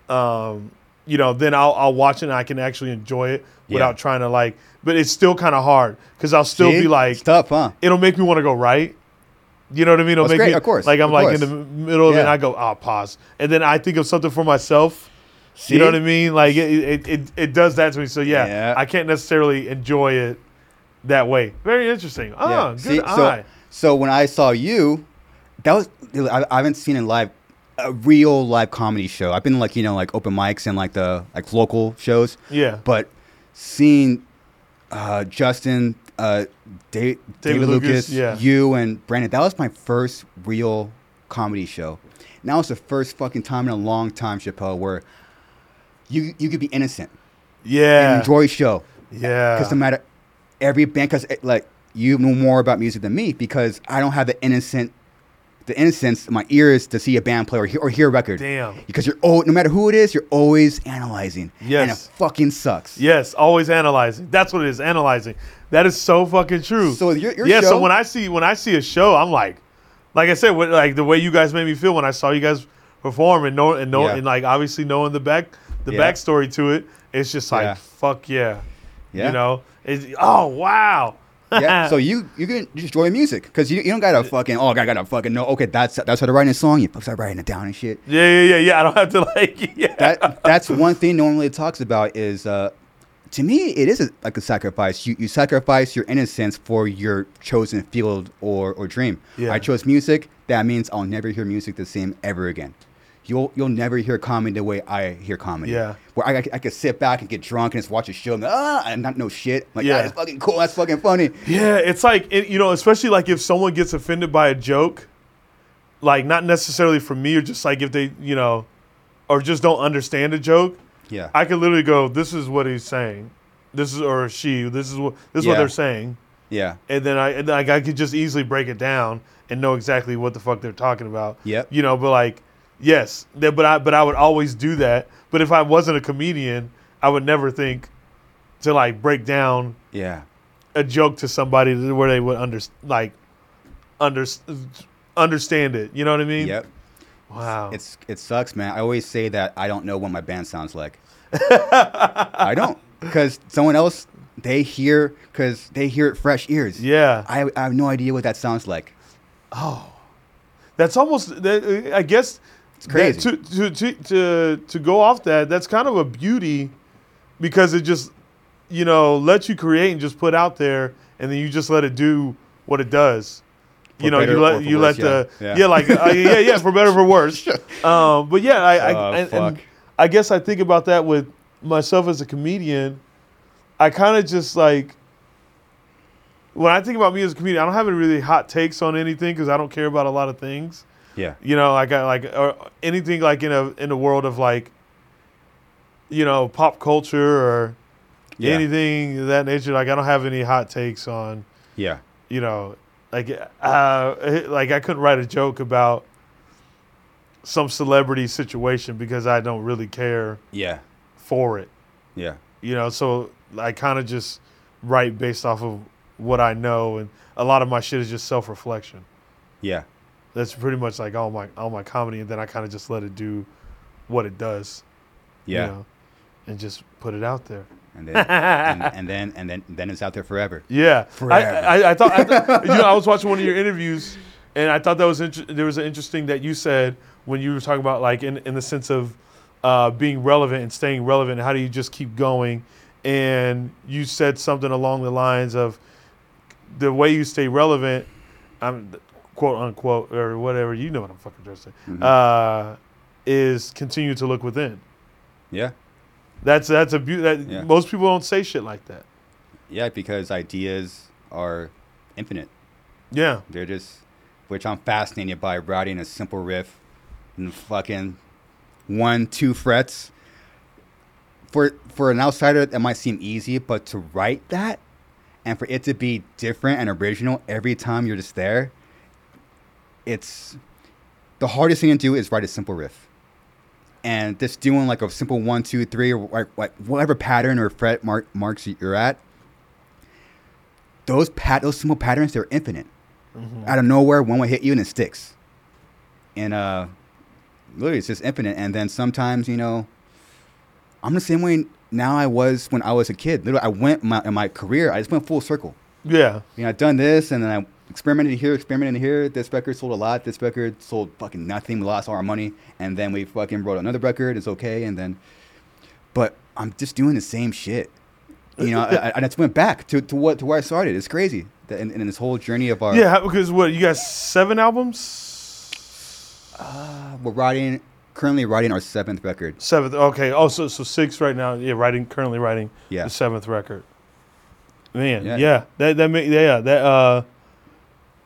you know, then I'll watch it and I can actually enjoy it without trying to like, but it's still kind of hard because I'll still be like, it's tough, huh? It'll make me want to go right. You know what I mean? It'll make me, of course. Like I'm like in the middle of it and I go, I'll pause. And then I think of something for myself. See? You know what I mean? Like it does that to me. So I can't necessarily enjoy it that way. Very interesting. Good eye. So when I saw you, that was, I haven't seen it live. A real live comedy show. I've been like, you know, like open mics and like the local shows. Yeah. But seeing Justin, David Lucas, you and Brandon, that was my first real comedy show. Now it's the first fucking time in a long time, Chappelle, where you could be innocent. Yeah. And enjoy a show. Yeah. Because no matter every band, because like you know more about music than me, because I don't have the innocence in my ears to see a band play or hear a record. Damn. Because you're no matter who it is, you're always analyzing. Yes. And it fucking sucks. Yes, always analyzing. That's what it is, analyzing. That is so fucking true. So your show. Yeah, so when I see a show, I'm like I said, like the way you guys made me feel when I saw you guys perform and like obviously knowing the backstory to it, it's just like fuck yeah. Yeah. You know? Oh wow. Yeah, so you can enjoy music because you don't gotta fucking I gotta fucking know. Okay, that's how they're writing a song. You start writing it down and shit. Yeah. I don't have to like. Yeah. That's one thing normally it talks about is, to me, it is like a sacrifice. You sacrifice your innocence for your chosen field or dream. Yeah. I chose music. That means I'll never hear music the same ever again. You'll never hear comedy the way I hear comedy. Yeah. Where I could sit back and get drunk and just watch a show and not know shit. Like, that's fucking cool. That's fucking funny. Yeah, it's like, you know, especially like if someone gets offended by a joke, like not necessarily from me, or just like if they, you know, or just don't understand a joke. Yeah. I could literally go, this is what he's saying. This is, or she, this is what they're saying. Yeah. And then I could just easily break it down and know exactly what the fuck they're talking about. Yeah. You know, but like, yes, but I would always do that. But if I wasn't a comedian, I would never think to like break down a joke to somebody where they would understand it. You know what I mean? Yep. Wow. It sucks, man. I always say that I don't know what my band sounds like. I don't, because someone else they hear it fresh ears. Yeah. I have no idea what that sounds like. Oh, that's almost. I guess. It's crazy. To go off that, that's kind of a beauty, because it just, you know, lets you create and just put out there, and then you just let it do what it does. You know, for better or for worse. But yeah, I guess I think about that with myself as a comedian. I kind of just like when I think about me as a comedian, I don't have any really hot takes on anything because I don't care about a lot of things. Yeah. You know, or anything like in the world of like, you know, pop culture or anything of that nature. Like I don't have any hot takes on. Yeah. You know, like I couldn't write a joke about some celebrity situation because I don't really care. Yeah. For it. Yeah. You know, so I kind of just write based off of what I know, and a lot of my shit is just self-reflection. Yeah. That's pretty much like all my comedy, and then I kind of just let it do what it does. Yeah. You know, and just put it out there. And then and then it's out there forever. Yeah. Forever. I thought you know, I was watching one of your interviews, and I thought that was there was an interesting that you said when you were talking about like in the sense of being relevant and staying relevant, how do you just keep going? And you said something along the lines of the way you stay relevant, quote unquote, or whatever, you know what I'm fucking trying to say, is continue to look within. Yeah. That's a beauty. Yeah. Most people don't say shit like that. Yeah, because ideas are infinite. Yeah. They're just, which I'm fascinated by writing a simple riff and fucking 1-2 frets. For an outsider, that might seem easy, but to write that and for it to be different and original every time you're just there, it's the hardest thing to do is write a simple riff. And just doing like a simple 1, 2, 3 or like whatever pattern or fret marks you're at, those simple patterns, they're infinite. Mm-hmm. Out of nowhere, one will hit you and it sticks. And literally, it's just infinite. And then sometimes, you know, I'm the same way now I was when I was a kid. Literally, I went in my career, I just went full circle. Yeah. You know, I've done this, and then I experimented here. This record sold a lot. This record sold fucking nothing. We lost all our money. And then we fucking wrote another record. It's okay. And then, but I'm just doing the same shit. You know, I just went back to where I started. It's crazy. And this whole journey of our... Yeah, because what, you got 7 albums? We're currently writing our 7th record. 7th, okay. Oh, so 6 right now. Yeah, currently writing the 7th record. Man, yeah.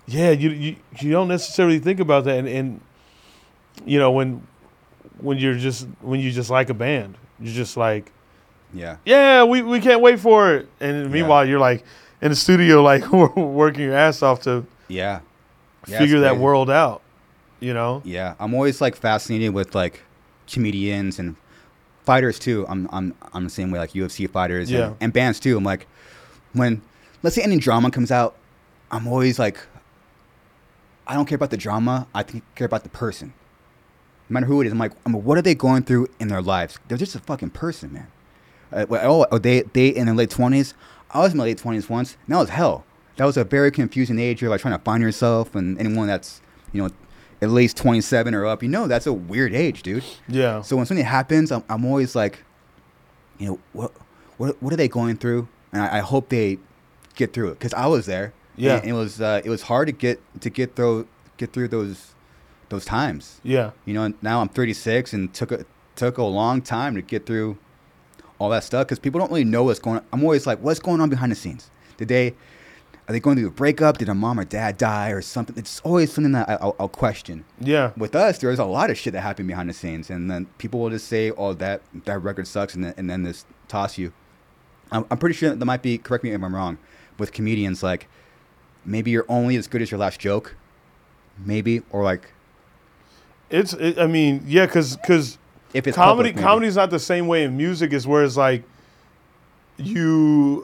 You don't necessarily think about that, and you know, when you just like a band, you're just like, we can't wait for it, and meanwhile you're like in the studio like working your ass off to figure that world out. You know? Yeah, I'm always like fascinated with like comedians and fighters too. I'm the same way, like UFC fighters and bands too. I'm like, when let's say any drama comes out, I'm always like, I don't care about the drama. I care about the person. No matter who it is, I'm like, what are they going through in their lives? They're just a fucking person, man. They in their late 20s. I was in my late 20s once, and that was hell. That was a very confusing age. You're like trying to find yourself, and anyone that's, you know, at least 27 or up, you know, that's a weird age, dude. Yeah. So when something happens, I'm always like, you know, what are they going through? And I hope they get through it, because I was there. Yeah. And it was hard to get through those times. Yeah. You know, and now I'm 36 and took a long time to get through all that stuff, because people don't really know what's going on. I'm always like, what's going on behind the scenes? Are they going through a breakup? Did a mom or dad die or something? It's always something that I'll question. Yeah. With us, there's a lot of shit that happened behind the scenes, and then people will just say, "Oh, that record sucks," and then just toss you. I'm pretty sure that might be. Correct me if I'm wrong. With comedians, like maybe you're only as good as your last joke, maybe, or like. Because if it's comedy is not the same way in music. Is where it's like you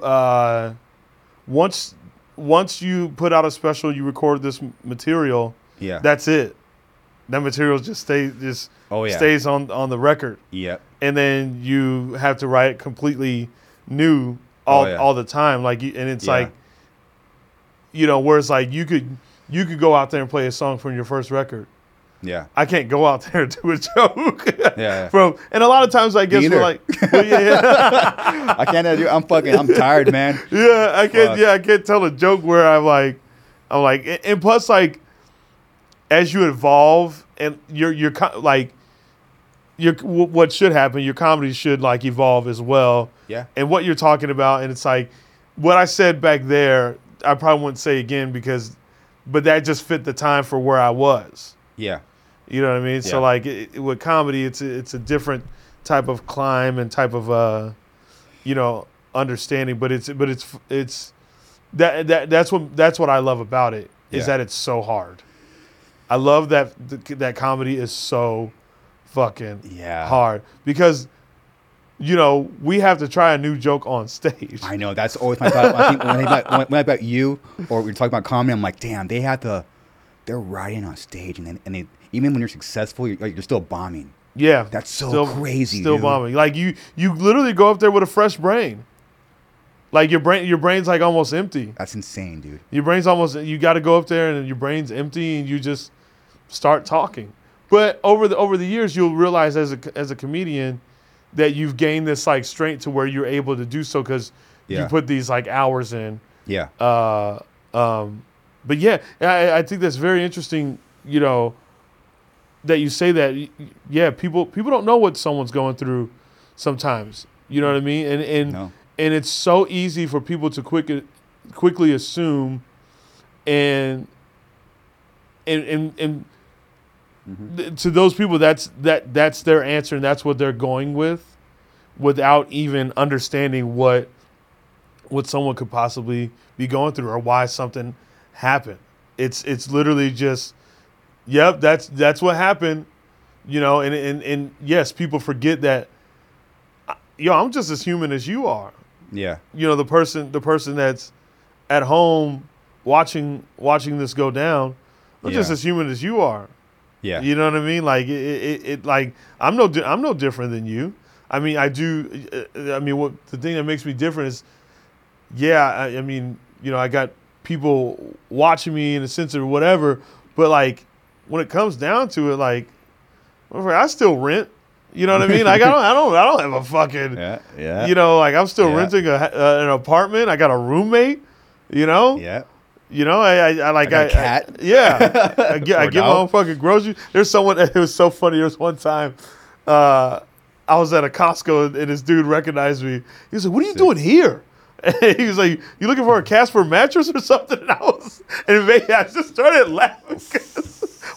Once you put out a special, you record this material. Yeah, that's it. That material just stays on the record. Yeah, and then you have to write completely new all the time. Like, and it's like, you know, where it's like you could go out there and play a song from your first record. Yeah, I can't go out there and do a joke. Yeah. From, and a lot of times I guess we're like, I can't do. I'm tired, man. Yeah, I can't. Fuck. Yeah, I can't tell a joke where I'm like, and plus like, as you evolve and your what should happen, your comedy should like evolve as well. Yeah. And what you're talking about, and it's like, what I said back there, I probably wouldn't say again because, but that just fit the time for where I was. Yeah. You know what I mean? Yeah. So like with comedy, it's a different type of climb and type of understanding. But that's what I love about it is that it's so hard. I love that comedy is so fucking hard because. You know, we have to try a new joke on stage. I know, that's always my thought. I think when I about you or we're talking about comedy, I'm like, damn, they're riding on stage, and they even when you're successful, you're still bombing. Yeah, that's so crazy. Still dude. Bombing. Like you literally go up there with a fresh brain. Like your brain's like almost empty. That's insane, dude. You got to go up there, and your brain's empty, and you just start talking. But over the years, you'll realize as a comedian. That you've gained this like strength to where you're able to do so because you put these like hours in. Yeah. But yeah, I think that's very interesting. You know, that you say that. Yeah, people don't know what someone's going through sometimes. You know what I mean? And it's so easy for people to quickly assume and mm-hmm. To those people, that's their answer, and that's what they're going with, without even understanding what someone could possibly be going through or why something happened. It's literally just, yep, that's what happened, you know. And yes, people forget that. Yo, I'm just as human as you are. Yeah. You know, the person that's at home watching this go down, I'm just as human as you are. Yeah, you know what I mean. Like it like I'm no different than you. I mean, I do. I mean, the thing that makes me different is, I mean, you know, I got people watching me in a sense or whatever. But like, when it comes down to it, like, I still rent. You know what I mean? Like I don't have a fucking. Yeah. You know, like I'm still renting an apartment. I got a roommate. You know. Yeah. You know, I got a cat. I get my own fucking groceries. There's someone. It was so funny. There was one time, I was at a Costco and this dude recognized me. He was like, "What are you doing here?" And he was like, "You looking for a Casper mattress or something?" And I just started laughing.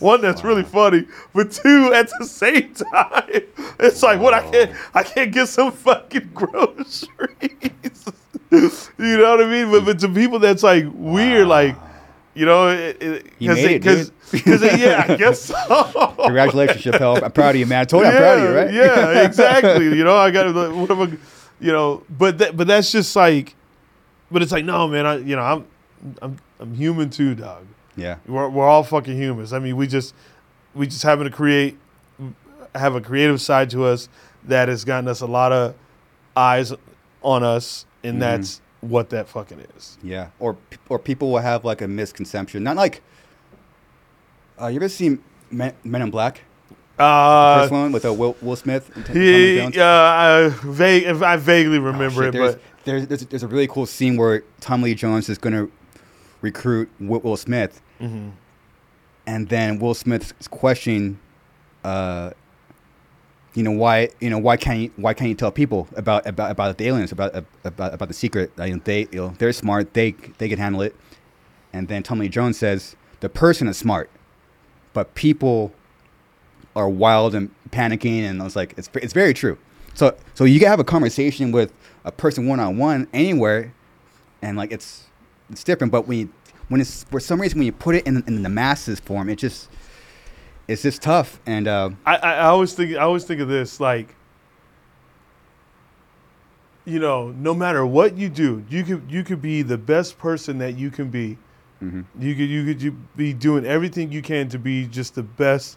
One, that's really funny, but two, at the same time, it's like, what? I can't get some fucking groceries. You know what I mean? But to people, that's like weird. Like, you know, because yeah, I guess so. Congratulations, Chappelle. I'm proud of you, man. I told you I'm proud of you, right? Yeah, exactly. You know, I got like, what am I? You know, but that's just like, but it's like, no, man. I'm human too, dog. Yeah, we're all fucking humans. I mean, we just have a creative side to us that has gotten us a lot of eyes on us, and that's what that fucking is. Yeah, or people will have like a misconception. Not like you ever seen Men in Black? The first one with Will Smith. I vaguely remember it, but there's a really cool scene where Tommy Lee Jones is gonna recruit Will Smith, mm-hmm. and then Will Smith's questioning, why can't you tell people about the aliens, about the secret? They're smart, they can handle it. And then Tommy Lee Jones says the person is smart, but people are wild and panicking, and I was like, it's very true. So you can have a conversation with a person one-on-one anywhere, and like it's different, but when it's for some reason when you put it in the masses form, it's just tough. And I always think of this, like, you know, no matter what you do, you could be the best person that you can be. Mm-hmm. You could be doing everything you can to be just the best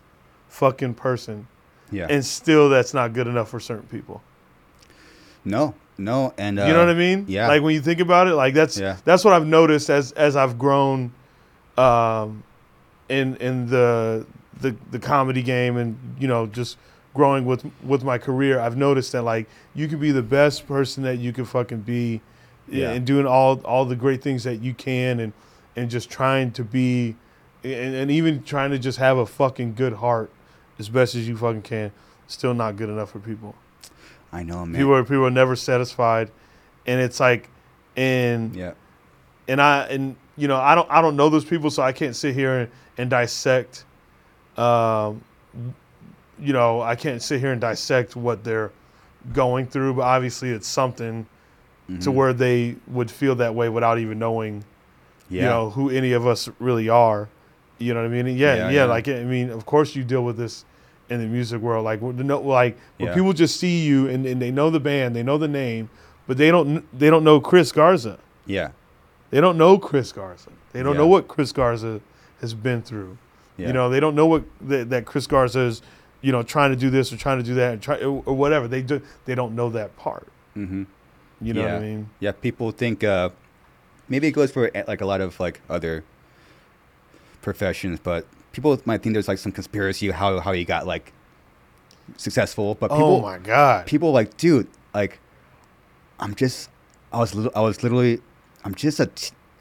fucking person. Yeah. And still, that's not good enough for certain people. No, and you know what I mean? Yeah. Like when you think about it, like that's what I've noticed as I've grown, in the comedy game, and you know, just growing with my career, I've noticed that like you could be the best person that you could fucking be, and doing all the great things that you can, and just trying to be, and even trying to just have a fucking good heart as best as you fucking can, still not good enough for people. I know, man. People are never satisfied, and it's like, and And you know, I don't know those people, so I can't sit here and dissect. You know, I can't sit here and dissect what they're going through, but obviously it's something to where they would feel that way without even knowing, you know, who any of us really are. You know what I mean? And like, I mean, of course you deal with this in the music world. Like, when people just see you and they know the band, they know the name, but they don't know Chris Garza. Yeah. They don't know Chris Garza. They don't know what Chris Garza has been through. Yeah. You know, they don't know what that Chris Garza is, you know, trying to do this or trying to do that or whatever. They don't know that part. Mm-hmm. You know what I mean? Yeah, people think maybe it goes for like a lot of like other professions, but people might think there's like some conspiracy how he got like successful. But people, oh my god, people like, dude, like I'm just a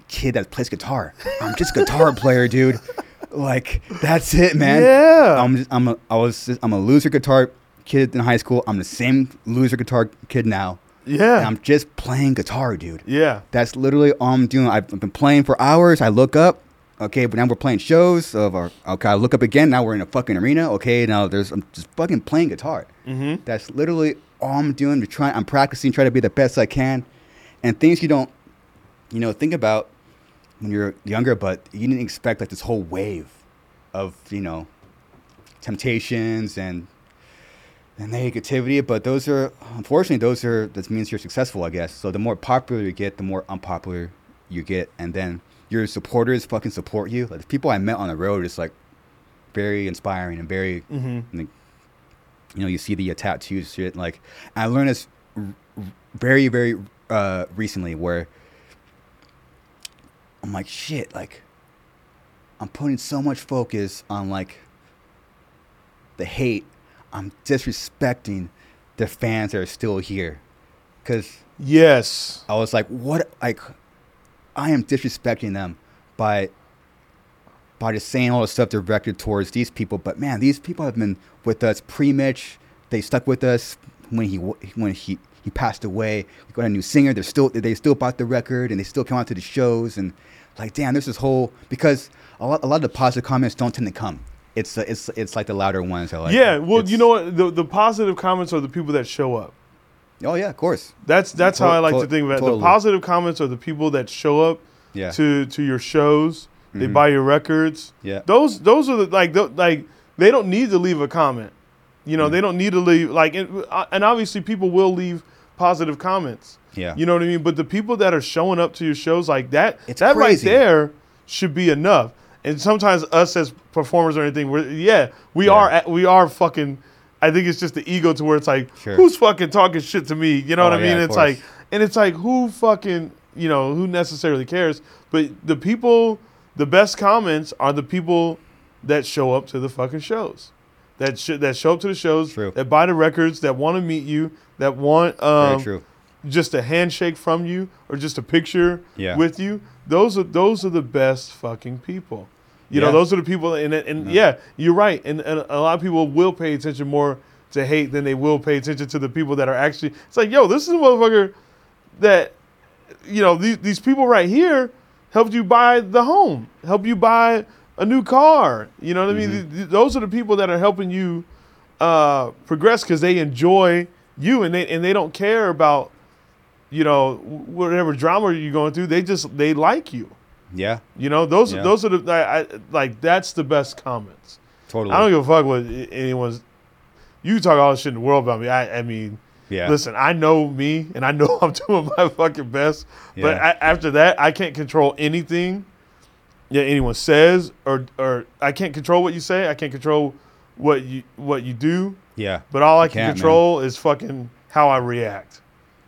kid that plays guitar. I'm just a guitar player, dude. Like that's it, man. Yeah. I'm a loser guitar kid in high school. I'm the same loser guitar kid now. Yeah. And I'm just playing guitar, dude. Yeah. That's literally all I'm doing. I've been playing for hours. I look up. Okay, but now we're playing shows. I look up again. Now we're in a fucking arena. Okay, now I'm just fucking playing guitar. Mm-hmm. That's literally all I'm doing. I'm practicing, trying to be the best I can. And things you don't, you know, think about when you're younger, but you didn't expect like this whole wave of, you know, temptations and negativity. But those are, unfortunately, that means you're successful, I guess. So the more popular you get, the more unpopular you get, and then your supporters fucking support you. Like the people I met on the road is like very inspiring and very, like, you know, you see the tattoos shit. Like I learned this very, very recently where I'm like, shit, like I'm putting so much focus on like the hate. I'm disrespecting the fans that are still here. 'Cause yes, I was like, what, like, I am disrespecting them by just saying all the stuff directed towards these people. But man, these people have been with us pre-Mitch. They stuck with us when he passed away. We got a new singer. They still bought the record and they still come out to the shows. And like, damn, there's this whole, because a lot of the positive comments don't tend to come. It's like the louder ones. You know what? The positive comments are the people that show up. Oh yeah, of course. That's how I like to think about it. Totally. The positive comments are the people that show up to your shows. They buy your records. Yeah. Those are the they don't need to leave a comment. You know, they don't need to leave and obviously people will leave positive comments. Yeah. You know what I mean? But the people that are showing up to your shows like that, it's that crazy. Right there should be enough. And sometimes us as performers or anything, we are fucking. I think it's just the ego to where it's like, who's fucking talking shit to me? You know what I mean? Yeah, it's like, and it's like, who fucking, you know, who necessarily cares? But the people, the best comments are the people that show up to the fucking shows, that show up to the shows, that buy the records, that want to meet you, that want just a handshake from you or just a picture with you. Those are the best fucking people. You know, those are the people, and you're right. And a lot of people will pay attention more to hate than they will pay attention to the people that are actually. It's like, yo, this is a motherfucker that, you know, these people right here helped you buy the home, help you buy a new car. You know what I mean? Those are the people that are helping you progress because they enjoy you and they don't care about, you know, whatever drama you're going through. They like you. Yeah, you know those are the that's the best comments. Totally, I don't give a fuck what anyone's. You talk all this shit in the world about me. I mean, listen, I know me, and I know I'm doing my fucking best. Yeah. But after that, I can't control anything that anyone says, or I can't control what you say. I can't control what you do. Yeah, but all I can control is fucking how I react.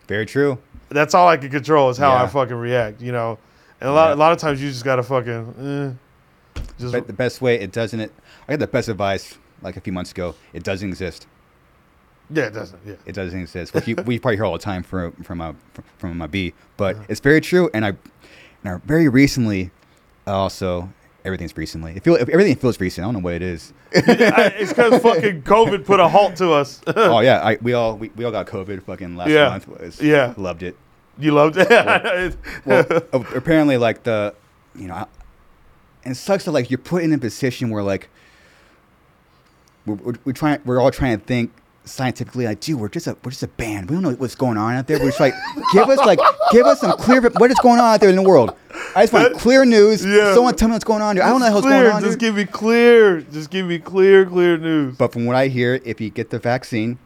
Very true. That's all I can control is how I fucking react. You know. And a lot of times you just gotta fucking. But the best way it doesn't. I got the best advice like a few months ago. It doesn't exist. Yeah, it doesn't. Yeah, it doesn't exist. Which we probably hear all the time from my B. But it's very true. And I very recently, also everything's recently. Everything feels recent. I don't know what it is. It's because fucking COVID put a halt to us. Oh yeah, we all got COVID fucking last month. Loved it. You loved it? Well, apparently, like, the, you know, and it sucks that, like, you're put in a position where, like, we're all trying to think scientifically, like, dude, we're just a band. We don't know what's going on out there. We're just like, give us some clear, what is going on out there in the world? I just want clear news. Yeah. Someone tell me what's going on, dude. I don't know what's going on, dude. Just give me clear news. But from what I hear, if you get the vaccine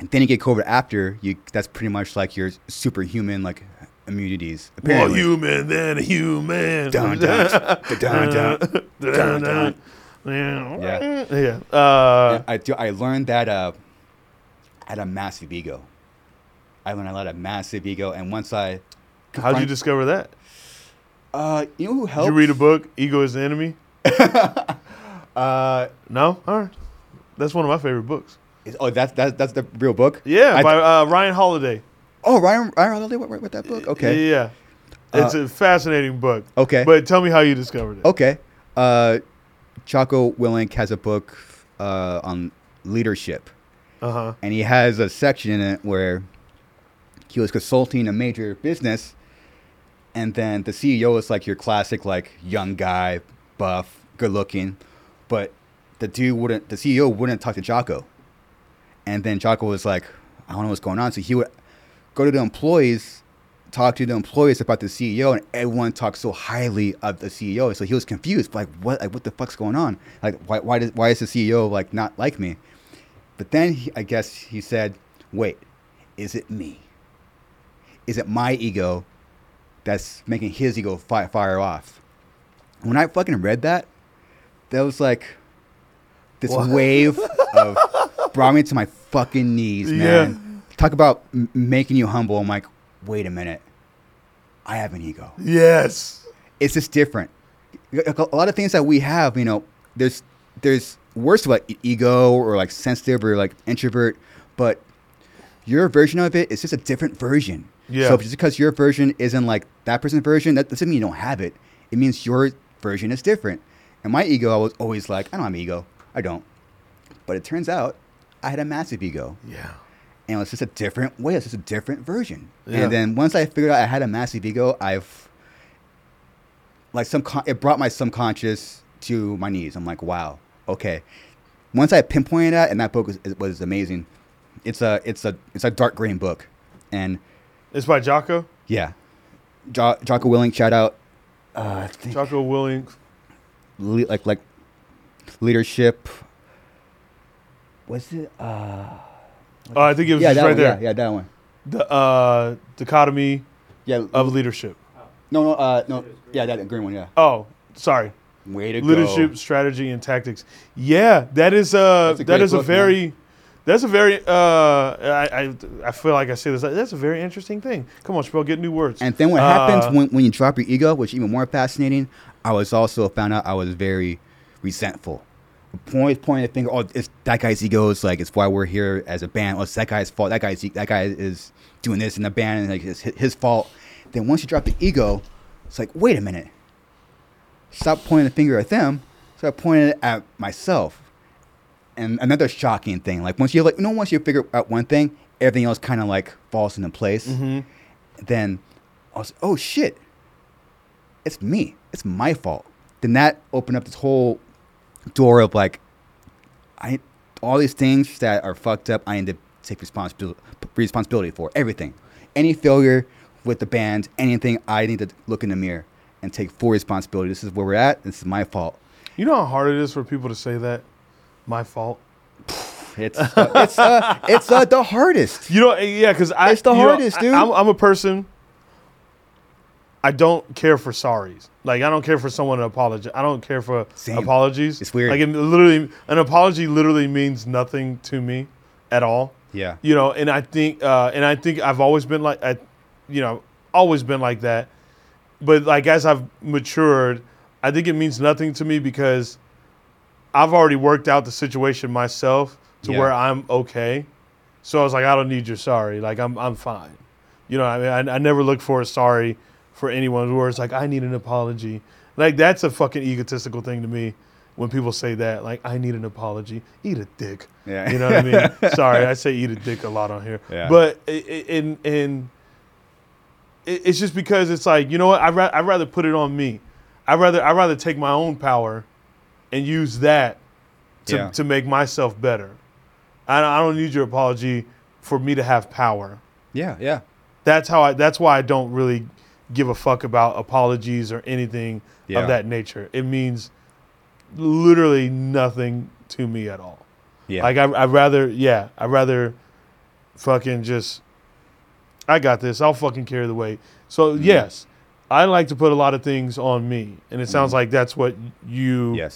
and then you get COVID after, that's pretty much like your superhuman, like, immunities. Apparently. More human than a human. Dun, dun, dun, dun, dun, dun. Yeah. Yeah. I learned that I had a massive ego. I learned a lot of massive ego, and once I... How'd you discover that? You know who helped? Did you read a book, Ego is the Enemy? No? All right. That's one of my favorite books. Oh, that's the real book? Yeah, by Ryan Holiday. Oh, Ryan Holiday with that book? Okay. Yeah. It's a fascinating book. Okay. But tell me how you discovered it. Okay. Jocko Willink has a book on leadership. Uh-huh. And he has a section in it where he was consulting a major business, and then the CEO is like your classic, like, young guy, buff, good looking, but the CEO wouldn't talk to Jocko. And then Jocko was like, I don't know what's going on. So he would go to the employees, talk to the employees about the CEO, and everyone talked so highly of the CEO. So he was confused, like, what the fuck's going on? Like, why is the CEO, like, not like me? But then I guess he said, wait, is it me? Is it my ego that's making his ego fire off? When I fucking read that, there was like this wave of... brought me to my fucking knees, man. Yeah. Talk about making you humble. I'm like, wait a minute. I have an ego. Yes. It's just different. A lot of things that we have, you know, there's worse like ego or like sensitive or like introvert, but your version of it is just a different version. Yeah. So just because your version isn't like that person's version, that doesn't mean you don't have it. It means your version is different. And my ego, I was always like, I don't have an ego. I don't. But it turns out, I had a massive ego. Yeah. And it was just a different way. It was just a different version. Yeah. And then once I figured out I had a massive ego, it brought my subconscious to my knees. I'm like, wow, okay. Once I pinpointed that, and that book was amazing. It's a dark green book. And it's by Jocko? Yeah. Jocko Willink, shout out. Jocko Willink. Like leadership. Was it? Oh, I think it was right there. Yeah, that one. The dichotomy of leadership. No. No. Yeah, that green one. Yeah. Oh, sorry. Way to go. Leadership, strategy, and tactics. Yeah, that is a very I feel like I say this. That's a very interesting thing. Come on, Chappelle, get new words. And then what happens when you drop your ego, which is even more fascinating. I was also found out I was very resentful. Pointing the finger, oh, it's that guy's ego is like, it's why we're here as a band. Oh, it's that guy's fault. That guy is doing this in the band, and like it's his fault. Then once you drop the ego, it's like, wait a minute. Stop pointing the finger at them. Start pointing it at myself. And another shocking thing, like once you figure out one thing, everything else kind of like falls into place. Mm-hmm. Then I was, oh shit, it's me. It's my fault. Then that opened up this whole door of like, all these things that are fucked up, I need to take responsibility for everything. Any failure with the band, anything, I need to look in the mirror and take full responsibility. This is where we're at. This is my fault. You know how hard it is for people to say that? My fault. It's the hardest. You know, yeah, because it's the hardest, dude. I'm a person. I don't care for sorries. Like, I don't care for someone to apologize. I don't care for apologies. It's weird. Like, an apology literally means nothing to me at all. Yeah. You know, and I think I've always been like, always been like that. But like, as I've matured, I think it means nothing to me because I've already worked out the situation myself to where I'm okay. So I was like, I don't need your sorry. Like, I'm fine. You know, I mean, I never look for a sorry for anyone where it's like, I need an apology. Like, that's a fucking egotistical thing to me when people say that. Like, I need an apology. Eat a dick. Yeah. You know what I mean? Sorry, I say eat a dick a lot on here. Yeah. But in it's just because it's like, you know what, I'd rather put it on me. I'd rather take my own power and use that to make myself better. I don't need your apology for me to have power. Yeah, yeah. That's why I don't really give a fuck about apologies or anything of that nature. It means literally nothing to me at all. Yeah. Like I'd rather fucking just, I got this. I'll fucking carry the weight. So yes, I like to put a lot of things on me, and it sounds like that's what you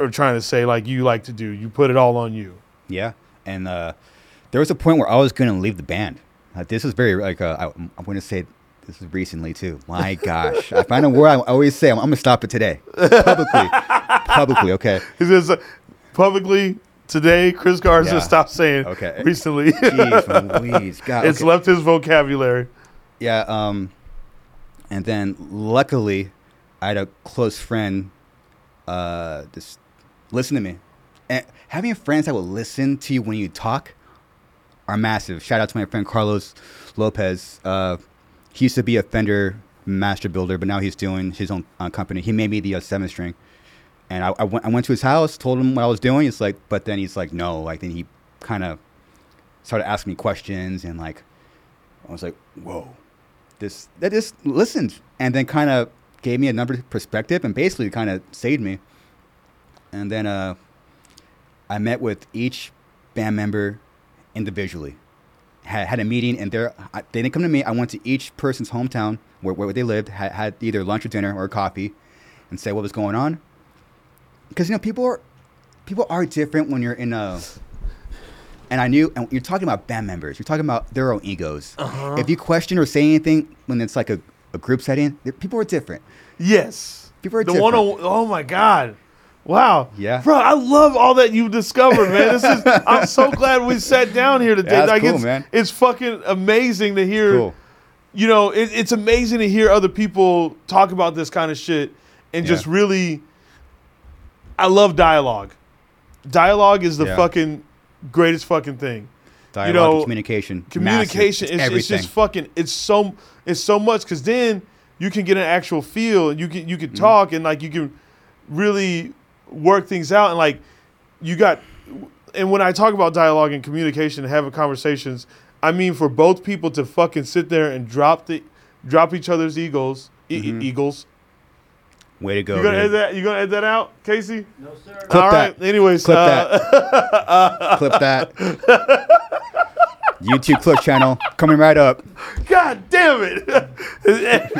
are trying to say. Like you like to do, you put it all on you. Yeah, and there was a point where I was going to leave the band. This was very like I'm going to say this was recently too. My gosh, I find a word I always say. I'm going to stop it today publicly. Okay, publicly. Today, Chris Garza stopped saying recently. Jeez, please, God. It's left his vocabulary. Yeah, and then luckily, I had a close friend just listen to me. And having friends that will listen to you when you talk are massive. Shout out to my friend Carlos Lopez. He used to be a Fender master builder, but now he's doing his own company. He made me the 7-string. And I went to his house, told him what I was doing. It's like, but then he's like, no. Like then he kind of started asking me questions, and like I was like, whoa, that listened, and then kind of gave me another perspective, and basically kind of saved me. And then I met with each band member individually, had a meeting, and they didn't come to me. I went to each person's hometown where they lived, had either lunch or dinner or coffee, and said what was going on. Because, you know, people are different when you're in a... And you're talking about band members. You're talking about their own egos. Uh-huh. If you question or say anything when it's like a group setting, people are different. Yes. People are different. Oh, my God. Wow. Yeah. Bro, I love all that you've discovered, man. I'm so glad we sat down here today. Yeah, that's cool, man. It's fucking amazing to hear... Cool. You know, it's amazing to hear other people talk about this kind of shit and just really... I love dialogue. Dialogue is the fucking greatest fucking thing. Dialogue, you know, communication. Communication is everything. It's just fucking it's so much, because then you can get an actual feel, and you can talk, and like you can really work things out, and like you got, and when I talk about dialogue and communication and having conversations, I mean for both people to fucking sit there and drop each other's egos. Mm-hmm. Egos. Way to go! You gonna edit that? You gonna edit that out, Casey? No, sir. Clip all that. Right. Anyways, clip that. Clip that. YouTube clip channel coming right up. God damn it!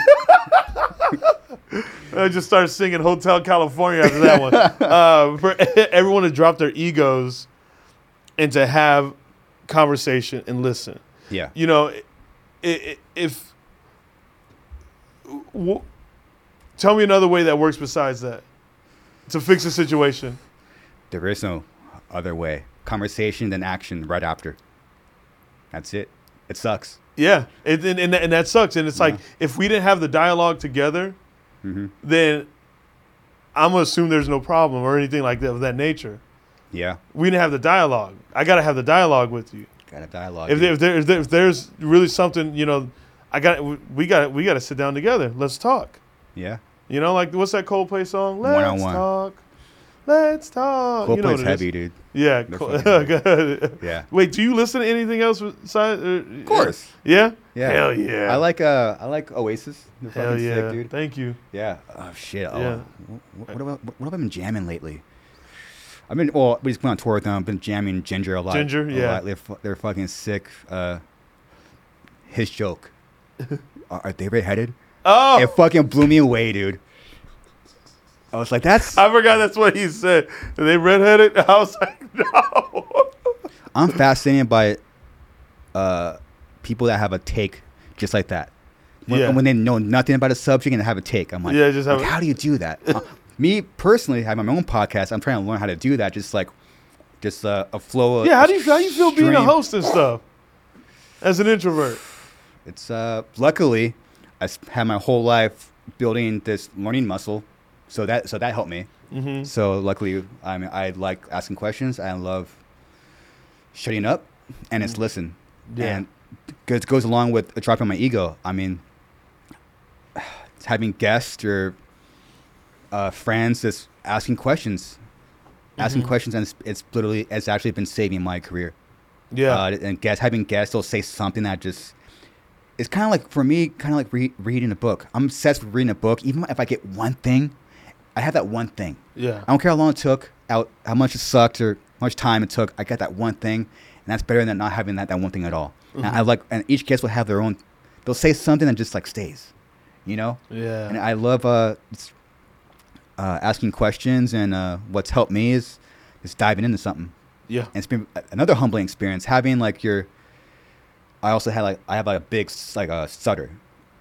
I just started singing "Hotel California" after that one. For everyone to drop their egos and to have conversation and listen. Yeah. You know, if. Tell me another way that works besides that to fix the situation. There is no other way. Conversation, then action right after. That's it. It sucks. Yeah, and that sucks. And it's like, if we didn't have the dialogue together, then I'm going to assume there's no problem or anything like that of that nature. Yeah. We didn't have the dialogue. I got to have the dialogue with you. Got to dialogue. If there's really something, you know, we got to sit down together. Let's talk. Yeah. You know, like, what's that Coldplay song? Let's One-on-One. Talk. Let's talk. Coldplay's, you know, heavy, dude. Yeah. Yeah. Wait, do you listen to anything else besides? Of course. Yeah? Yeah. Hell yeah. I like Oasis. They're fucking sick, dude. Thank you. Yeah. Oh, shit. Oh, yeah. What have I been jamming lately? We just went on tour with them. I've been jamming Ginger a lot. Ginger, yeah. They're fucking sick. His joke. Are they redheaded? Oh, it fucking blew me away, dude. I was like, I forgot that's what he said. Are they redheaded? I was like, no. I'm fascinated by people that have a take just like that. When they know nothing about a subject and have a take, I'm like, how do you do that? Me personally, having my own podcast, I'm trying to learn how to do that. Just a flow of how do you feel being a host and stuff as an introvert? It's luckily. I had my whole life building this learning muscle, so that helped me. Mm-hmm. So luckily, I mean, I like asking questions. I love shutting up, and it's listen. Yeah. And it goes along with dropping my ego. I mean, having guests or friends just asking questions, and it's literally, it's actually been saving my career. Yeah. And having guests, they'll say something that just, it's kind of like, for me, kind of like reading a book. I'm obsessed with reading a book. Even if I get one thing, I have that one thing. Yeah. I don't care how long it took, how much it sucked or how much time it took. I got that one thing, and that's better than not having that one thing at all. Mm-hmm. And I like, and each guest will have their own, they'll say something that just like stays, you know? Yeah. And I love asking questions, and what's helped me is diving into something. Yeah. And it's been another humbling experience having like I also had a big stutter.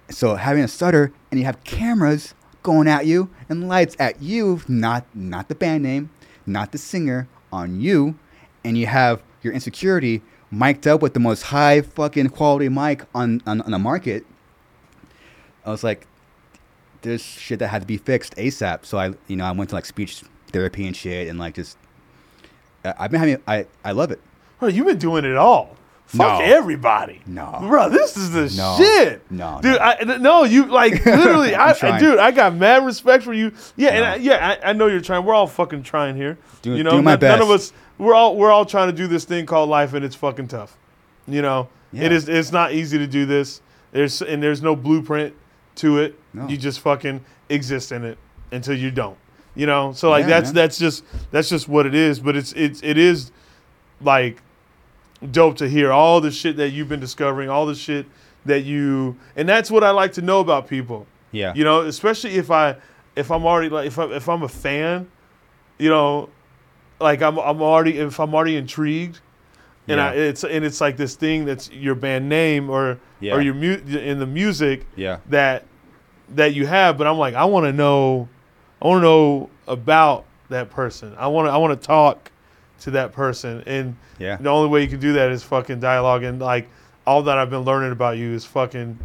So having a stutter, and you have cameras going at you and lights at you, not the band name, not the singer, on you, and you have your insecurity mic'd up with the most high fucking quality mic on the market. I was like, there's shit that had to be fixed ASAP. So I went to like speech therapy and shit, and like just I've been having I love it. Bro, you've been doing it all. Fuck everybody. No. Bro, this is the shit. No. Dude, you like literally, I got mad respect for you. Yeah, no. And I know you're trying. We're all fucking trying here. Doing my best. None of us, we're all trying to do this thing called life, and it's fucking tough. You know, yeah. It's not easy to do this. There's no blueprint to it. No. You just fucking exist in it until you don't. You know, so like that's just what it is, but it is like dope to hear all the shit that you've been discovering, all the shit that you, and that's what I like to know about people. Yeah. You know, especially if I'm a fan, you know, like I'm already intrigued, and yeah. it's like this thing that's your band name or your in the music that you have, but I'm like, I want to know about that person. I want to talk to that person, and the only way you can do that is fucking dialogue. And like all that I've been learning about you is fucking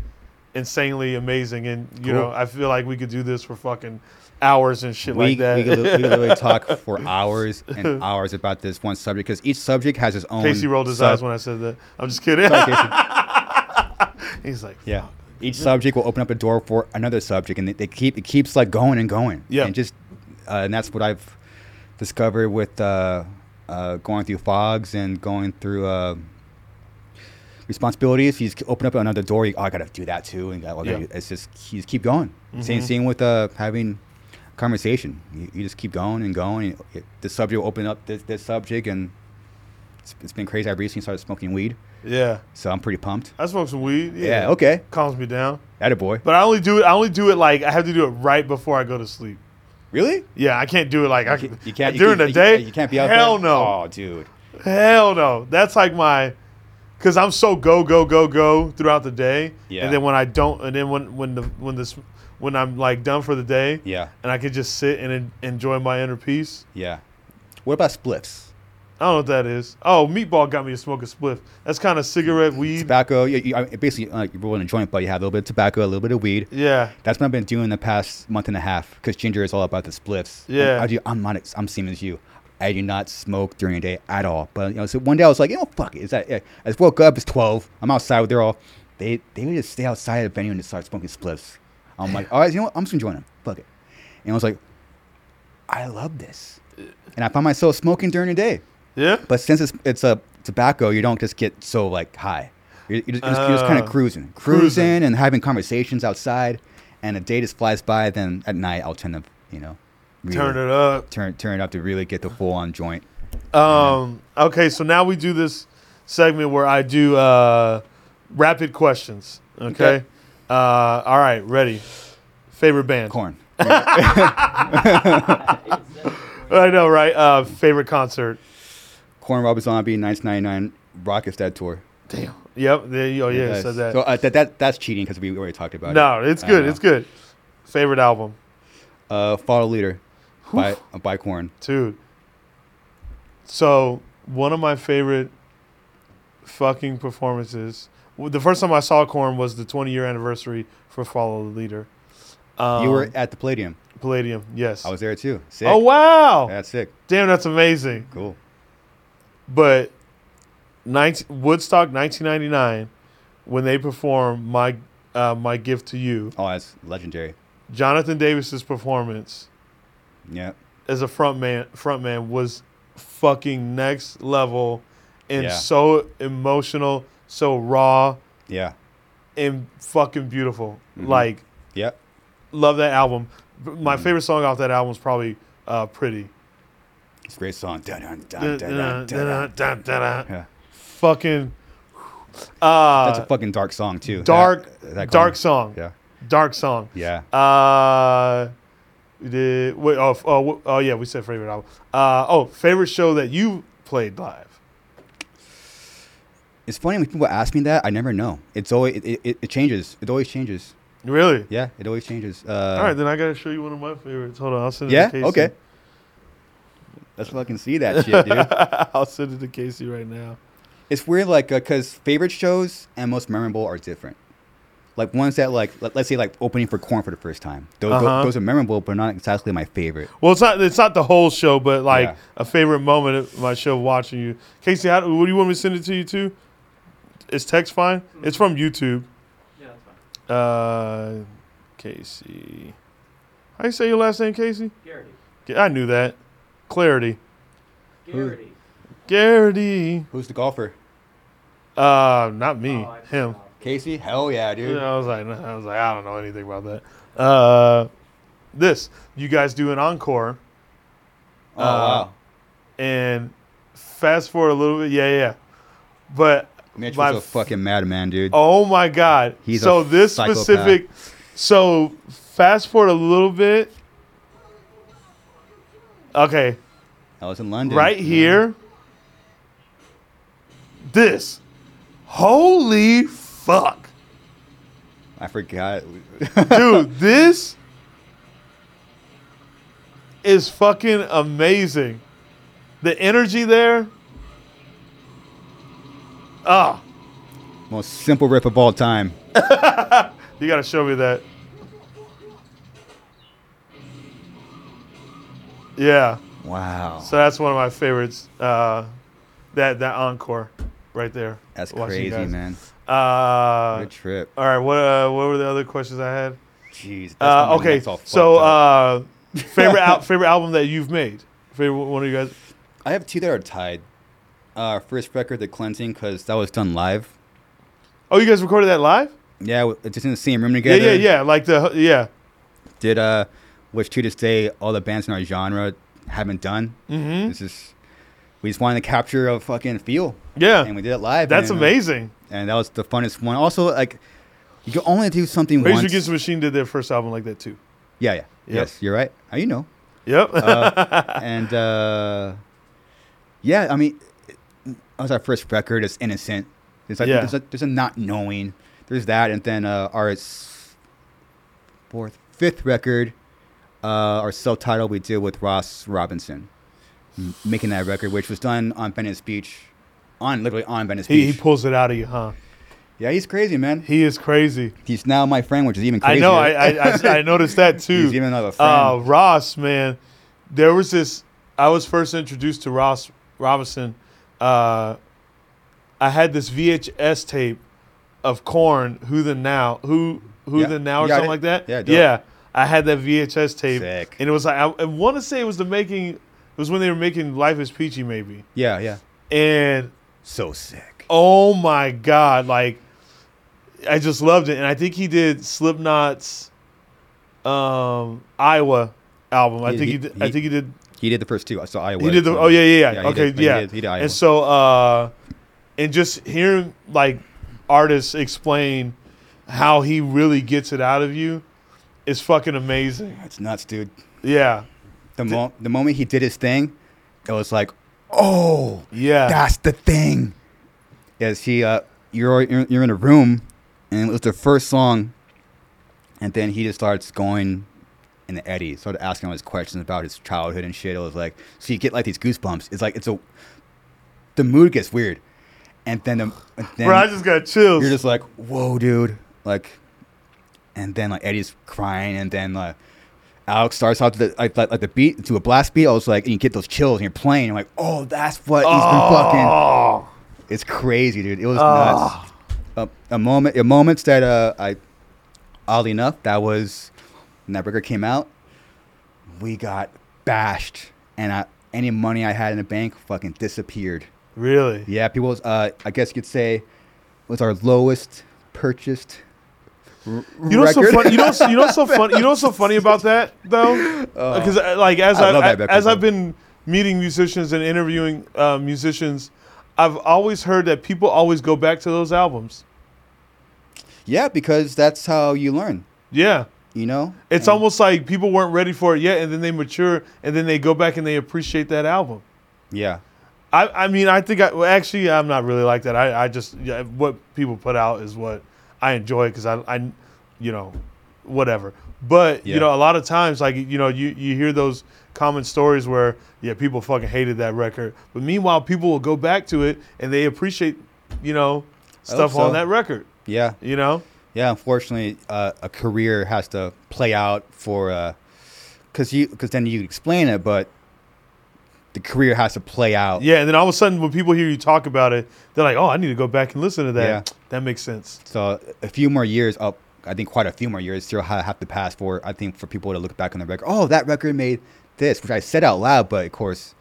insanely amazing. And you know, I feel like we could do this for fucking hours and shit like that. We literally talk for hours and hours about this one subject, because each subject has its own. Casey rolled his eyes when I said that. I'm just kidding. He's like, yeah. Fuck. Each subject will open up a door for another subject, and it keeps like going and going. Yeah. And just and that's what I've discovered with. Going through fogs and going through responsibilities, he's opened up another door. I gotta do that too, and it's just you just keep going. Mm-hmm. Same with having a conversation. You just keep going and going. The subject will open up this subject, and it's been crazy. I recently started smoking weed. Yeah, so I'm pretty pumped. I smoke some weed. Yeah, okay, calms me down. Attaboy. But I only do it like I have to do it right before I go to sleep. Really? Yeah, I can't do it like during the day. You can't be out there. Hell no. Oh, dude. Hell no. That's like because I'm so go throughout the day. Yeah. And then when I don't, and then when I'm like done for the day. Yeah. And I could just sit and enjoy my inner peace. Yeah. What about spliffs? I don't know what that is. Oh, Meatball got me to smoke a spliff. That's kind of cigarette, weed. Tobacco. Yeah, basically, you're rolling a joint, but you have a little bit of tobacco, a little bit of weed. Yeah. That's what I've been doing the past month and a half, because Ginger is all about the spliffs. Yeah. I'm same as you. I do not smoke during the day at all. But so one day I was like, fuck it. I just woke up, it's 12. I'm outside. They're all, they would just stay outside of the venue and just start smoking spliffs. I'm like, all right, you know what? I'm just enjoying them. Fuck it. And I was like, I love this. And I found myself smoking during the day. Yeah, but since it's a tobacco, you don't just get so like high. You're just kind of cruising, and having conversations outside. And the day just flies by. Then at night, I'll tend to really turn it up, turn it up to really get the full on joint. Okay, so now we do this segment where I do rapid questions. Okay. All right. Ready? Favorite band? Korn. I know, right? Favorite concert? Korn, Rob Zombie, 1999 Rocksteady tour. Damn. Yep. It said that. So that's cheating, because we already talked about it. No, it's good. It's good. Favorite album? Follow the Leader by Korn. Dude. So one of my favorite fucking performances. The first time I saw Korn was the 20-year anniversary for Follow the Leader. You were at the Palladium. Palladium, yes. I was there too. Sick. Oh wow. That's sick. Damn, that's amazing. Cool. But Woodstock 1999 when they perform my gift to you. Oh, that's legendary. Jonathan Davis's performance, yeah, as a front man was fucking next level, and so emotional, so raw, yeah, and fucking beautiful. Mm-hmm. Like, yeah, love that album. My favorite song off that album is probably "Pretty." It's a great song. Fucking. That's a fucking dark song too. Dark song. Yeah. We said favorite album. Favorite show that you played live. It's funny when people ask me that, I never know. It's always it changes. It always changes. Really? Yeah, it always changes. All right, then I gotta show you one of my favorites. Hold on, I'll send it to Casey. Okay. Let's fucking see that shit, dude. I'll send it to Casey right now. It's weird, like, because favorite shows and most memorable are different. Like, ones that, like, let's say, like, opening for Korn for the first time. Those are memorable, but not exactly my favorite. Well, it's not the whole show, but, like, a favorite moment of my show watching you. Casey, what do you want me to send it to you, too? Is text fine? Mm-hmm. It's from YouTube. Yeah, that's fine. Casey. How do you say your last name, Casey? Garrity. I knew that. Clarity. Garrity. Garrity. Who's the golfer? Not me. Him. Casey? Hell yeah, dude. I was like, I don't know anything about that. You guys do an encore. Oh, wow. And fast forward a little bit. Yeah. But Mitch was a fucking madman, dude. Oh my God. So fast forward a little bit. Okay. I was in London. Right here. This. Holy fuck. I forgot. Dude, this is fucking amazing. The energy there. Ah. Most simple rip of all time. You gotta show me that. Yeah. Wow. So that's one of my favorites. That encore. Right there. That's crazy, man. Good trip. All right, what were the other questions I had? Jeez. Favorite album that you've made? Favorite one of you guys? I have two that are tied. First record, The Cleansing, because that was done live. Oh, you guys recorded that live? Yeah, just in the same room together. Yeah. Did which to this day all the bands in our genre haven't done. Mm-hmm. We just wanted to capture a fucking feel. Yeah. And we did it live. That's amazing. And that was the funnest one. Also, like, you can only do something once. Rage Against the Machine did their first album like that, too. Yeah. Yep. Yes, you're right. Now you know. Yep. That was our first record. It's innocent. It's like, there's a not knowing. There's that. And then our fifth record, our self-titled, we did with Ross Robinson. Making that record, which was done on Venice Beach, on Venice Beach. He pulls it out of you, huh? Yeah, he's crazy, man. He is crazy. He's now my friend, which is even crazier. I know. I noticed that too. He's even another friend. Ross, man, there was this. I was first introduced to Ross Robinson. I had this VHS tape of Korn, Who Then Now, or something like that. Yeah, I had that VHS tape, sick. And it was like I want to say it was the making. It was when they were making Life is Peachy, maybe. Yeah. And so sick. Oh my God! Like, I just loved it, and I think he did Slipknot's Iowa album. I think he did. He did the first two. So Iowa. He did the. Oh yeah. Okay, yeah. He did Iowa. And so, and just hearing like artists explain how he really gets it out of you is fucking amazing. It's nuts, dude. Yeah. The moment he did his thing, it was like, oh, yeah, that's the thing. As he, you're in a room, and it was the first song, and then he just starts going in the Eddie, started asking all his questions about his childhood and shit. It was like, so you get like these goosebumps. It's like the mood gets weird, and then bro, I just got chills. You're just like, whoa, dude, like, and then like Eddie's crying, and then like. Alex starts out to the beat to a blast beat. I was like, and you get those chills and you're playing. You're like, oh, that's what he's been fucking. It's crazy, dude. It was nuts. a moment that I, oddly enough, that was when that record came out, we got bashed, and any money I had in the bank fucking disappeared. Really? Yeah, people. I guess you could say was our lowest purchased. You know what's so funny about that though, because like as I've been meeting musicians and interviewing musicians, I've always heard that people always go back to those albums. Yeah, because that's how you learn. Yeah, you know, it's almost like people weren't ready for it yet, and then they mature, and then they go back and they appreciate that album. Yeah, I mean, I'm not really like that. I just what people put out is what. I enjoy it because I, you know, whatever. But, you know, a lot of times, like, you know, you hear those common stories where, yeah, people fucking hated that record. But meanwhile, people will go back to it and they appreciate, you know, stuff on that record. Yeah. You know? Yeah, unfortunately, a career has to play out for, because then you explain it, but the career has to play out. Yeah, and then all of a sudden when people hear you talk about it, they're like, oh, I need to go back and listen to that. Yeah. That makes sense. So a few more years, I think quite a few more years still have to pass for, I think, for people to look back on the record. Oh, that record made this, which I said out loud, but of course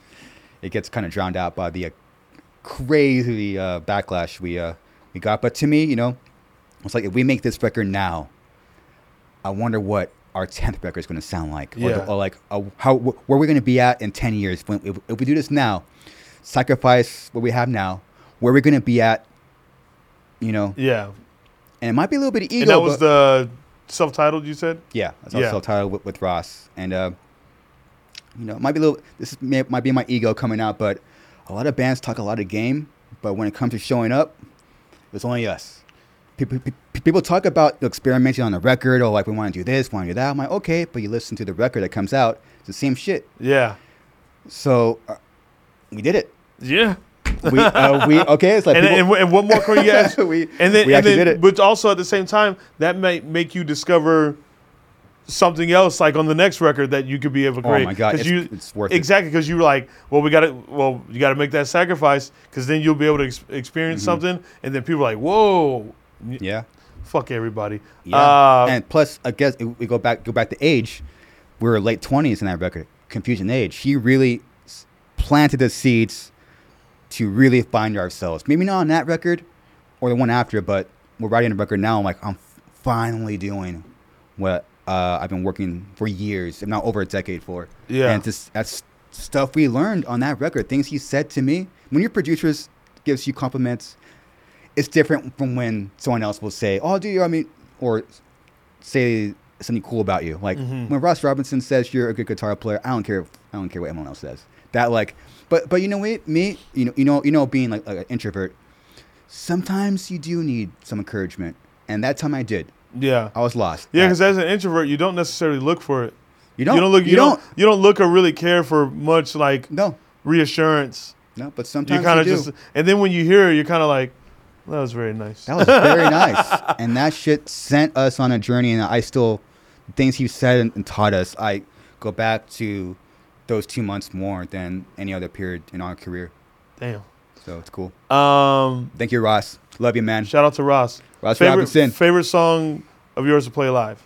it gets kind of drowned out by the crazy backlash we got. But to me, you know, it's like if we make this record now, I wonder what our 10th record is going to sound like, where we're going to be at in 10 years. If we do this now, sacrifice what we have now, where we're going to be at, you know? Yeah. And it might be a little bit of ego. And that was the self-titled you said? Yeah. That's self-titled with Ross. And, you know, it might be might be my ego coming out, but a lot of bands talk a lot of game, but when it comes to showing up, it's only us. People talk about experimenting on the record, or like, we want to do this, want to do that. I'm like, okay, but you listen to the record that comes out, it's the same shit. Yeah. So we did it. Yeah. We it's like, and one more question, yes. we did it. But also at the same time, that might make you discover something else, like on the next record that you could be able to create. Oh my God, it's worth it. Exactly, because you were like, you got to make that sacrifice, because then you'll be able to experience something, and then people are like, whoa. Yeah. Fuck everybody. Yeah. And plus, I guess if we go back to age, we were late 20s in that record, Confusion Age. She really planted the seeds to really find ourselves. Maybe not on that record or the one after, but we're writing a record now. I'm like, I'm finally doing what I've been working for years, if not over a decade for. Yeah. And that's stuff we learned on that record, things he said to me. When your producer gives you compliments, it's different from when someone else will say, oh, do you, I mean, or say something cool about you. Like when Ross Robinson says you're a good guitar player, I don't care what anyone else says. That like, but you know what, me, you know, being like an introvert, sometimes you do need some encouragement. And that time I did. Yeah. I was lost. Yeah. Cause as an introvert, you don't necessarily look for it. You don't look or really care for much like reassurance. No, but sometimes you kind of just, and then when you hear it, you're kind of like, that was very nice. That was very nice. And that shit sent us on a journey. And I still, things he said and taught us, I go back to those 2 months more than any other period in our career. Damn. So it's cool. Thank you, Ross. Love you, man. Shout out to Ross. Ross Robinson. Favorite song of yours to play live?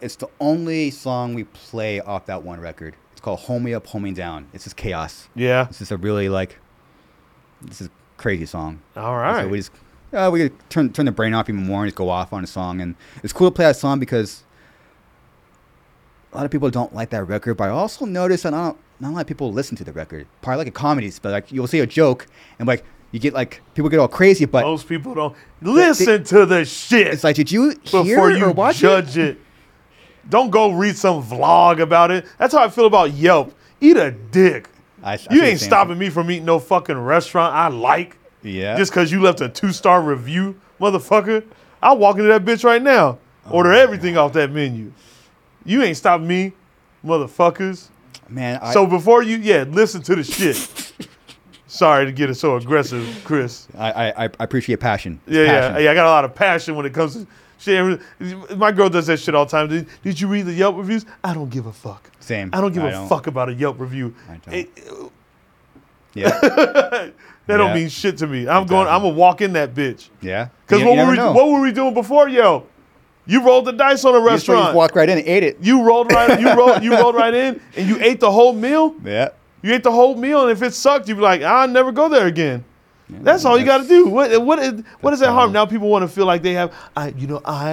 It's the only song we play off that one record. It's called Hold Me Up, Hold Me Down. It's just chaos. Yeah. It's just a really crazy song. All right. So we just we turn the brain off even more and just go off on a song. And it's cool to play that song because a lot of people don't like that record, but I also notice that not a lot of people listen to the record. Probably like a comedy, but like you'll say a joke and like you get like people get all crazy, but most people don't listen to the shit. It's like, did you hear before you or watch judge it? Don't go read some vlog about it. That's how I feel about Yelp. Eat a dick. You ain't stopping me from eating no fucking restaurant I like. Yeah. Just because you left a 2-star review, motherfucker. I'll walk into that bitch right now. Order everything off that menu. You ain't stopping me, motherfuckers. Man, so before you, listen to the shit. Sorry to get it so aggressive, Chris. I appreciate passion. Yeah, I got a lot of passion when it comes to shit. My girl does that shit all the time. Did you read the Yelp reviews? I don't give a fuck. Same. I don't give a fuck about a Yelp review. I don't. Yeah. That don't mean shit to me. I'm going to walk in that bitch. Yeah. Because what were we doing before, yo? You rolled the dice on a restaurant. You just walked right in and ate it. You rolled right in and you ate the whole meal? Yeah. You ate the whole meal, and if it sucked, you'd be like, I'll never go there again. Yeah, that's all you got to do. What is that harm? Now people want to feel like they have, I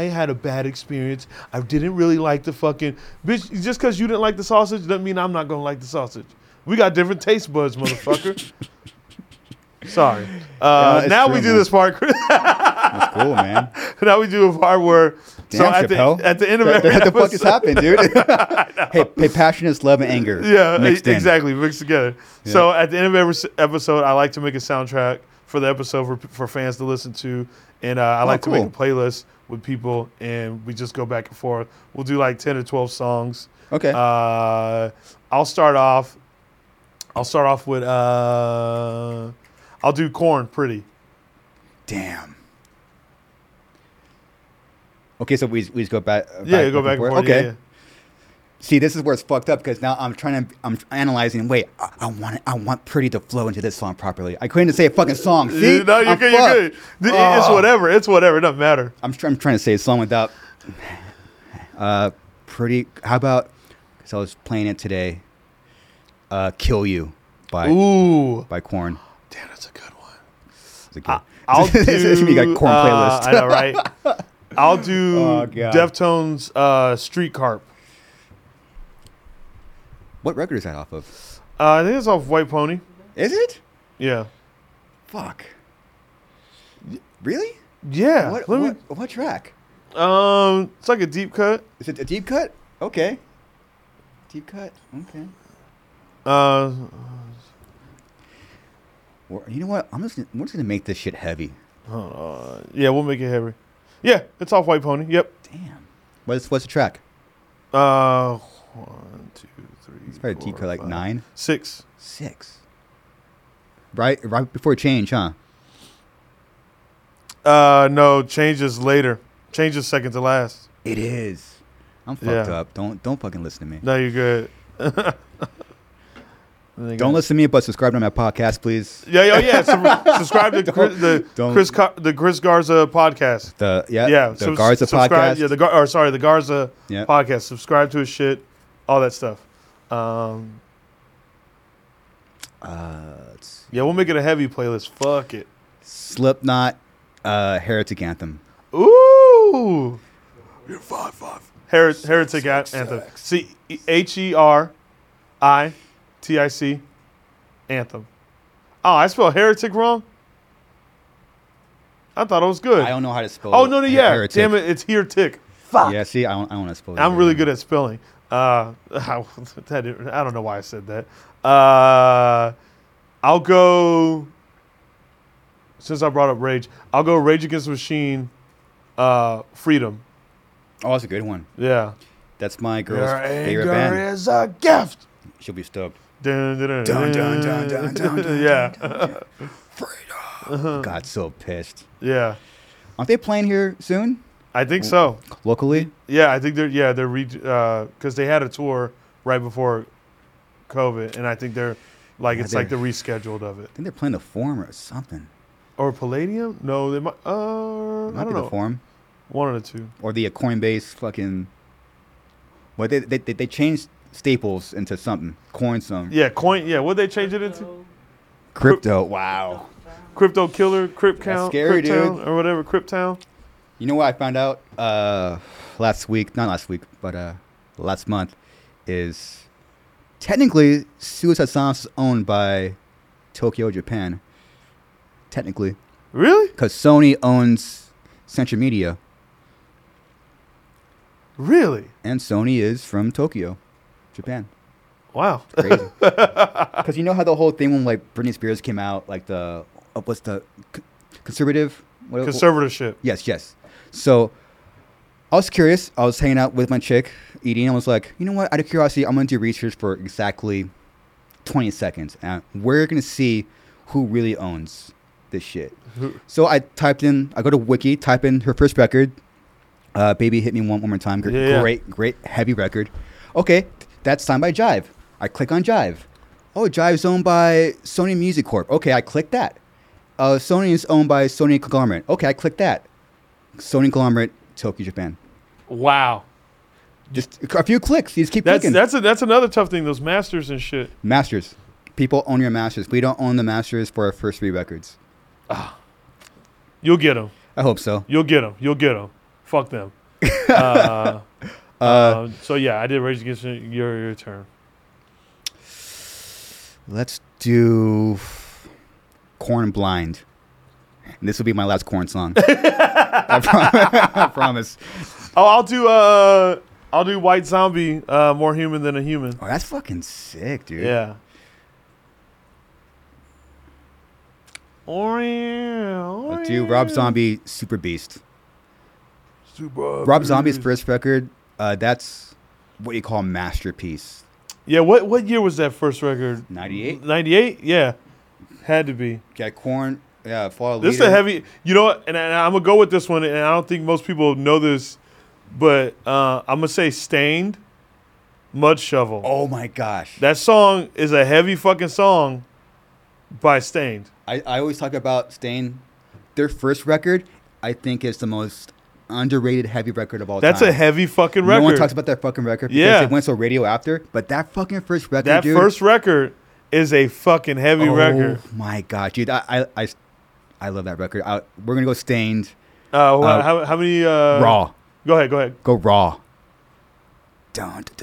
had a bad experience. I didn't really like the fucking, bitch, just because you didn't like the sausage doesn't mean I'm not going to like the sausage. We got different taste buds, motherfucker. Sorry. Now we do this part. That's cool, man. Now we do a part where, at the end of every episode. What the fuck is happening, dude? hey, passionate love and anger. Yeah, mixed together. Yeah. So at the end of every episode, I like to make a soundtrack for the episode for fans to listen to, and I like to make a playlist with people, and we just go back and forth. We'll do like 10 or 12 songs. Okay. I'll start off with I'll do Korn, Pretty. Damn. Okay, so we just go back. Go back and forth. Okay. Yeah. See, this is where it's fucked up because now I'm analyzing. Wait, I want Pretty to flow into this song properly. I couldn't say a fucking song. See? No, you're good. You're good. It's whatever. It doesn't matter. I'm trying to say a song without Pretty. How about? Because I was playing it today. Kill You by Korn. Damn, that's a good one. I'll do. This should be like Korn playlist. I know, right? I'll do Deftones' Street Carp. What record is that off of? I think it's off White Pony. Is it? Yeah. Fuck. Really? Yeah. What track? It's like a deep cut. Is it a deep cut? Okay. Deep cut. Okay. Well, you know what? We're just gonna make this shit heavy. Yeah, we'll make it heavy. Yeah, it's off White Pony. Yep. Damn. What's the track? 1, 2, 3. It's probably four, deep cut, like five, 9. 6. 6. Right before Change, huh? No, Change is later. Change is second to last. It is. I'm fucked up. Don't fucking listen to me. No, you're good. Don't listen to me, but subscribe to my podcast, please. Yeah. Subscribe to the Chris Garza podcast. Garza podcast. Yeah, the Garza podcast. Subscribe to his shit, all that stuff. We'll make it a heavy playlist. Fuck it. Slipknot, Heretic Anthem. Ooh, you're 5-5. Heretic Anthem. C HERI. TIC Anthem. Oh, I spelled heretic wrong? I thought it was good. I don't know how to spell it. Oh, no, yeah. Heretic. Damn it, it's heretic. Fuck. Yeah, see, I want to spell it. I'm really good at spelling. I don't know why I said that. I'll go, since I brought up Rage, I'll go Rage Against the Machine, Freedom. Oh, that's a good one. Yeah. That's my girl's favorite band. Anger is a gift. She'll be stoked. Dun, dun, dun, dun, dun, dun, dun, yeah. Freedom. God, so pissed. Yeah. Aren't they playing here soon? I think so. Locally? Yeah, I think they're because they had a tour right before COVID, and I think they're like it's like the rescheduled of it. I think they're playing the Forum or something. Or Palladium? No, they might. It might be the Forum. One of the two. Or the Coinbase fucking. Well, they changed Staples into something. Coin. Yeah, what'd they change it into? Crypto. Wow. Crypto Killer, Crypt Count, scary, Cryptown, dude. Or whatever, Cryptown. You know what I found out last month is technically Suicide Silence is owned by Tokyo, Japan. Technically. Really? Because Sony owns Century Media. Really? And Sony is from Tokyo, Japan. Wow. It's crazy. Because you know how the whole thing when like Britney Spears came out, like the what's the conservative? What, conservatorship. What? Yes. So I was curious. I was hanging out with my chick, eating. I was like, you know what? Out of curiosity, I'm going to do research for exactly 20 seconds. And we're going to see who really owns this shit. So I go to Wiki, type in her first record, Baby Hit Me One More Time. Great, heavy record. Okay. That's signed by Jive. I click on Jive. oh, Jive's owned by Sony Music Corp. Okay, I click that. Sony is owned by Sony Conglomerate. Okay, I click that. Sony Conglomerate, Tokyo, Japan. Wow. Just a few clicks. You just keep clicking. That's another tough thing, those masters and shit. Masters. People own your masters. We don't own the masters for our first three records. Oh. You'll get them. I hope so. You'll get them. You'll get them. Fuck them. So, yeah, I did Rage Against your turn. Let's do Korn Blind. And this will be my last Korn song. I promise. Oh, I'll do White Zombie, More Human Than a Human. Oh, that's fucking sick, dude. Yeah. I'll do Rob Zombie, Super Beast. Rob Zombie's first record, that's what you call masterpiece. Yeah, what year was that first record? 98. 98? Yeah. Had to be. Yeah, Korn. Yeah, Follow the Leader. This is a heavy... You know what? And I'm going to go with this one, and I don't think most people know this, but I'm going to say Staind, Mud Shovel. Oh, my gosh. That song is a heavy fucking song by Staind. I always talk about Staind. Their first record, I think, is the most... underrated heavy record of all time. That's a heavy fucking record. No one talks about that fucking record because it went so radio after. But that fucking first record, that first record is a fucking heavy record. Oh my god, dude! I love that record. We're gonna go Staind. How many? Raw. Go ahead. Go Raw.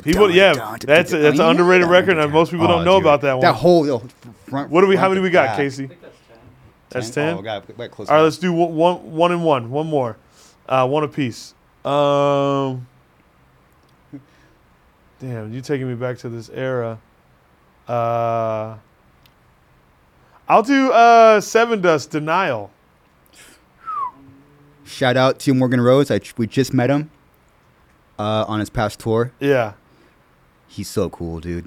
People, yeah, that's an underrated record, and most people don't know about that one. That whole front. What do we? How many we got, Casey? I think that's 10. Oh god, wait, close. All right, let's do one more. One apiece. Damn, you taking me back to this era. I'll do Seven Dust, Denial. Shout out to Morgan Rose. We just met him on his past tour. Yeah. He's so cool, dude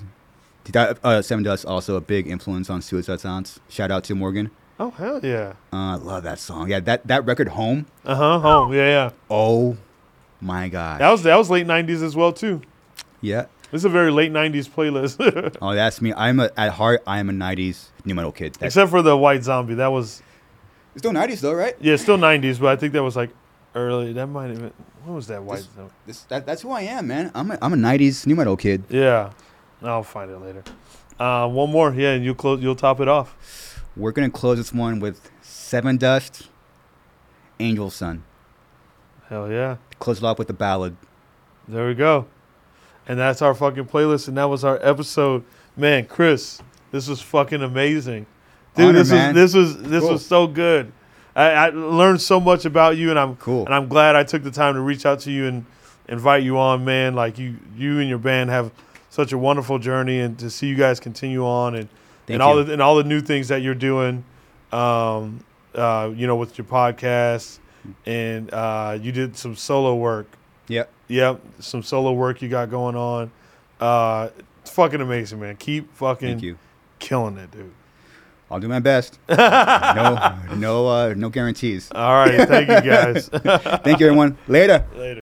that, Seven Dust, also a big influence on Suicide Silence. Shout out to Morgan. Oh, hell yeah. I love that song. Yeah, that record, Home. Home. Yeah. Oh, my God. That was late 90s as well, too. Yeah. This is a very late 90s playlist. Oh, that's me. At heart, I am a 90s new metal kid. Except for the White Zombie. That was... It's still 90s, though, right? Yeah, still 90s, but I think that was, like, early. That might have been... What was that White Zombie? That's who I am, man. I'm a 90s new metal kid. Yeah. I'll find it later. One more. Yeah, and you'll top it off. We're going to close this one with Seven Dust, Angel Sun. Hell yeah. Close it off with the ballad. There we go. And that's our fucking playlist, and that was our episode. Man, Chris, this was fucking amazing. Dude, this was so good. I learned so much about you, and I'm glad I took the time to reach out to you and invite you on, man. Like you and your band have such a wonderful journey, and to see you guys continue on and all the new things that you're doing, with your podcast, and you did some solo work. Yep. Some solo work you got going on. It's fucking amazing, man. Keep fucking killing it, dude. I'll do my best. No guarantees. All right, thank you guys. Thank you, everyone. Later.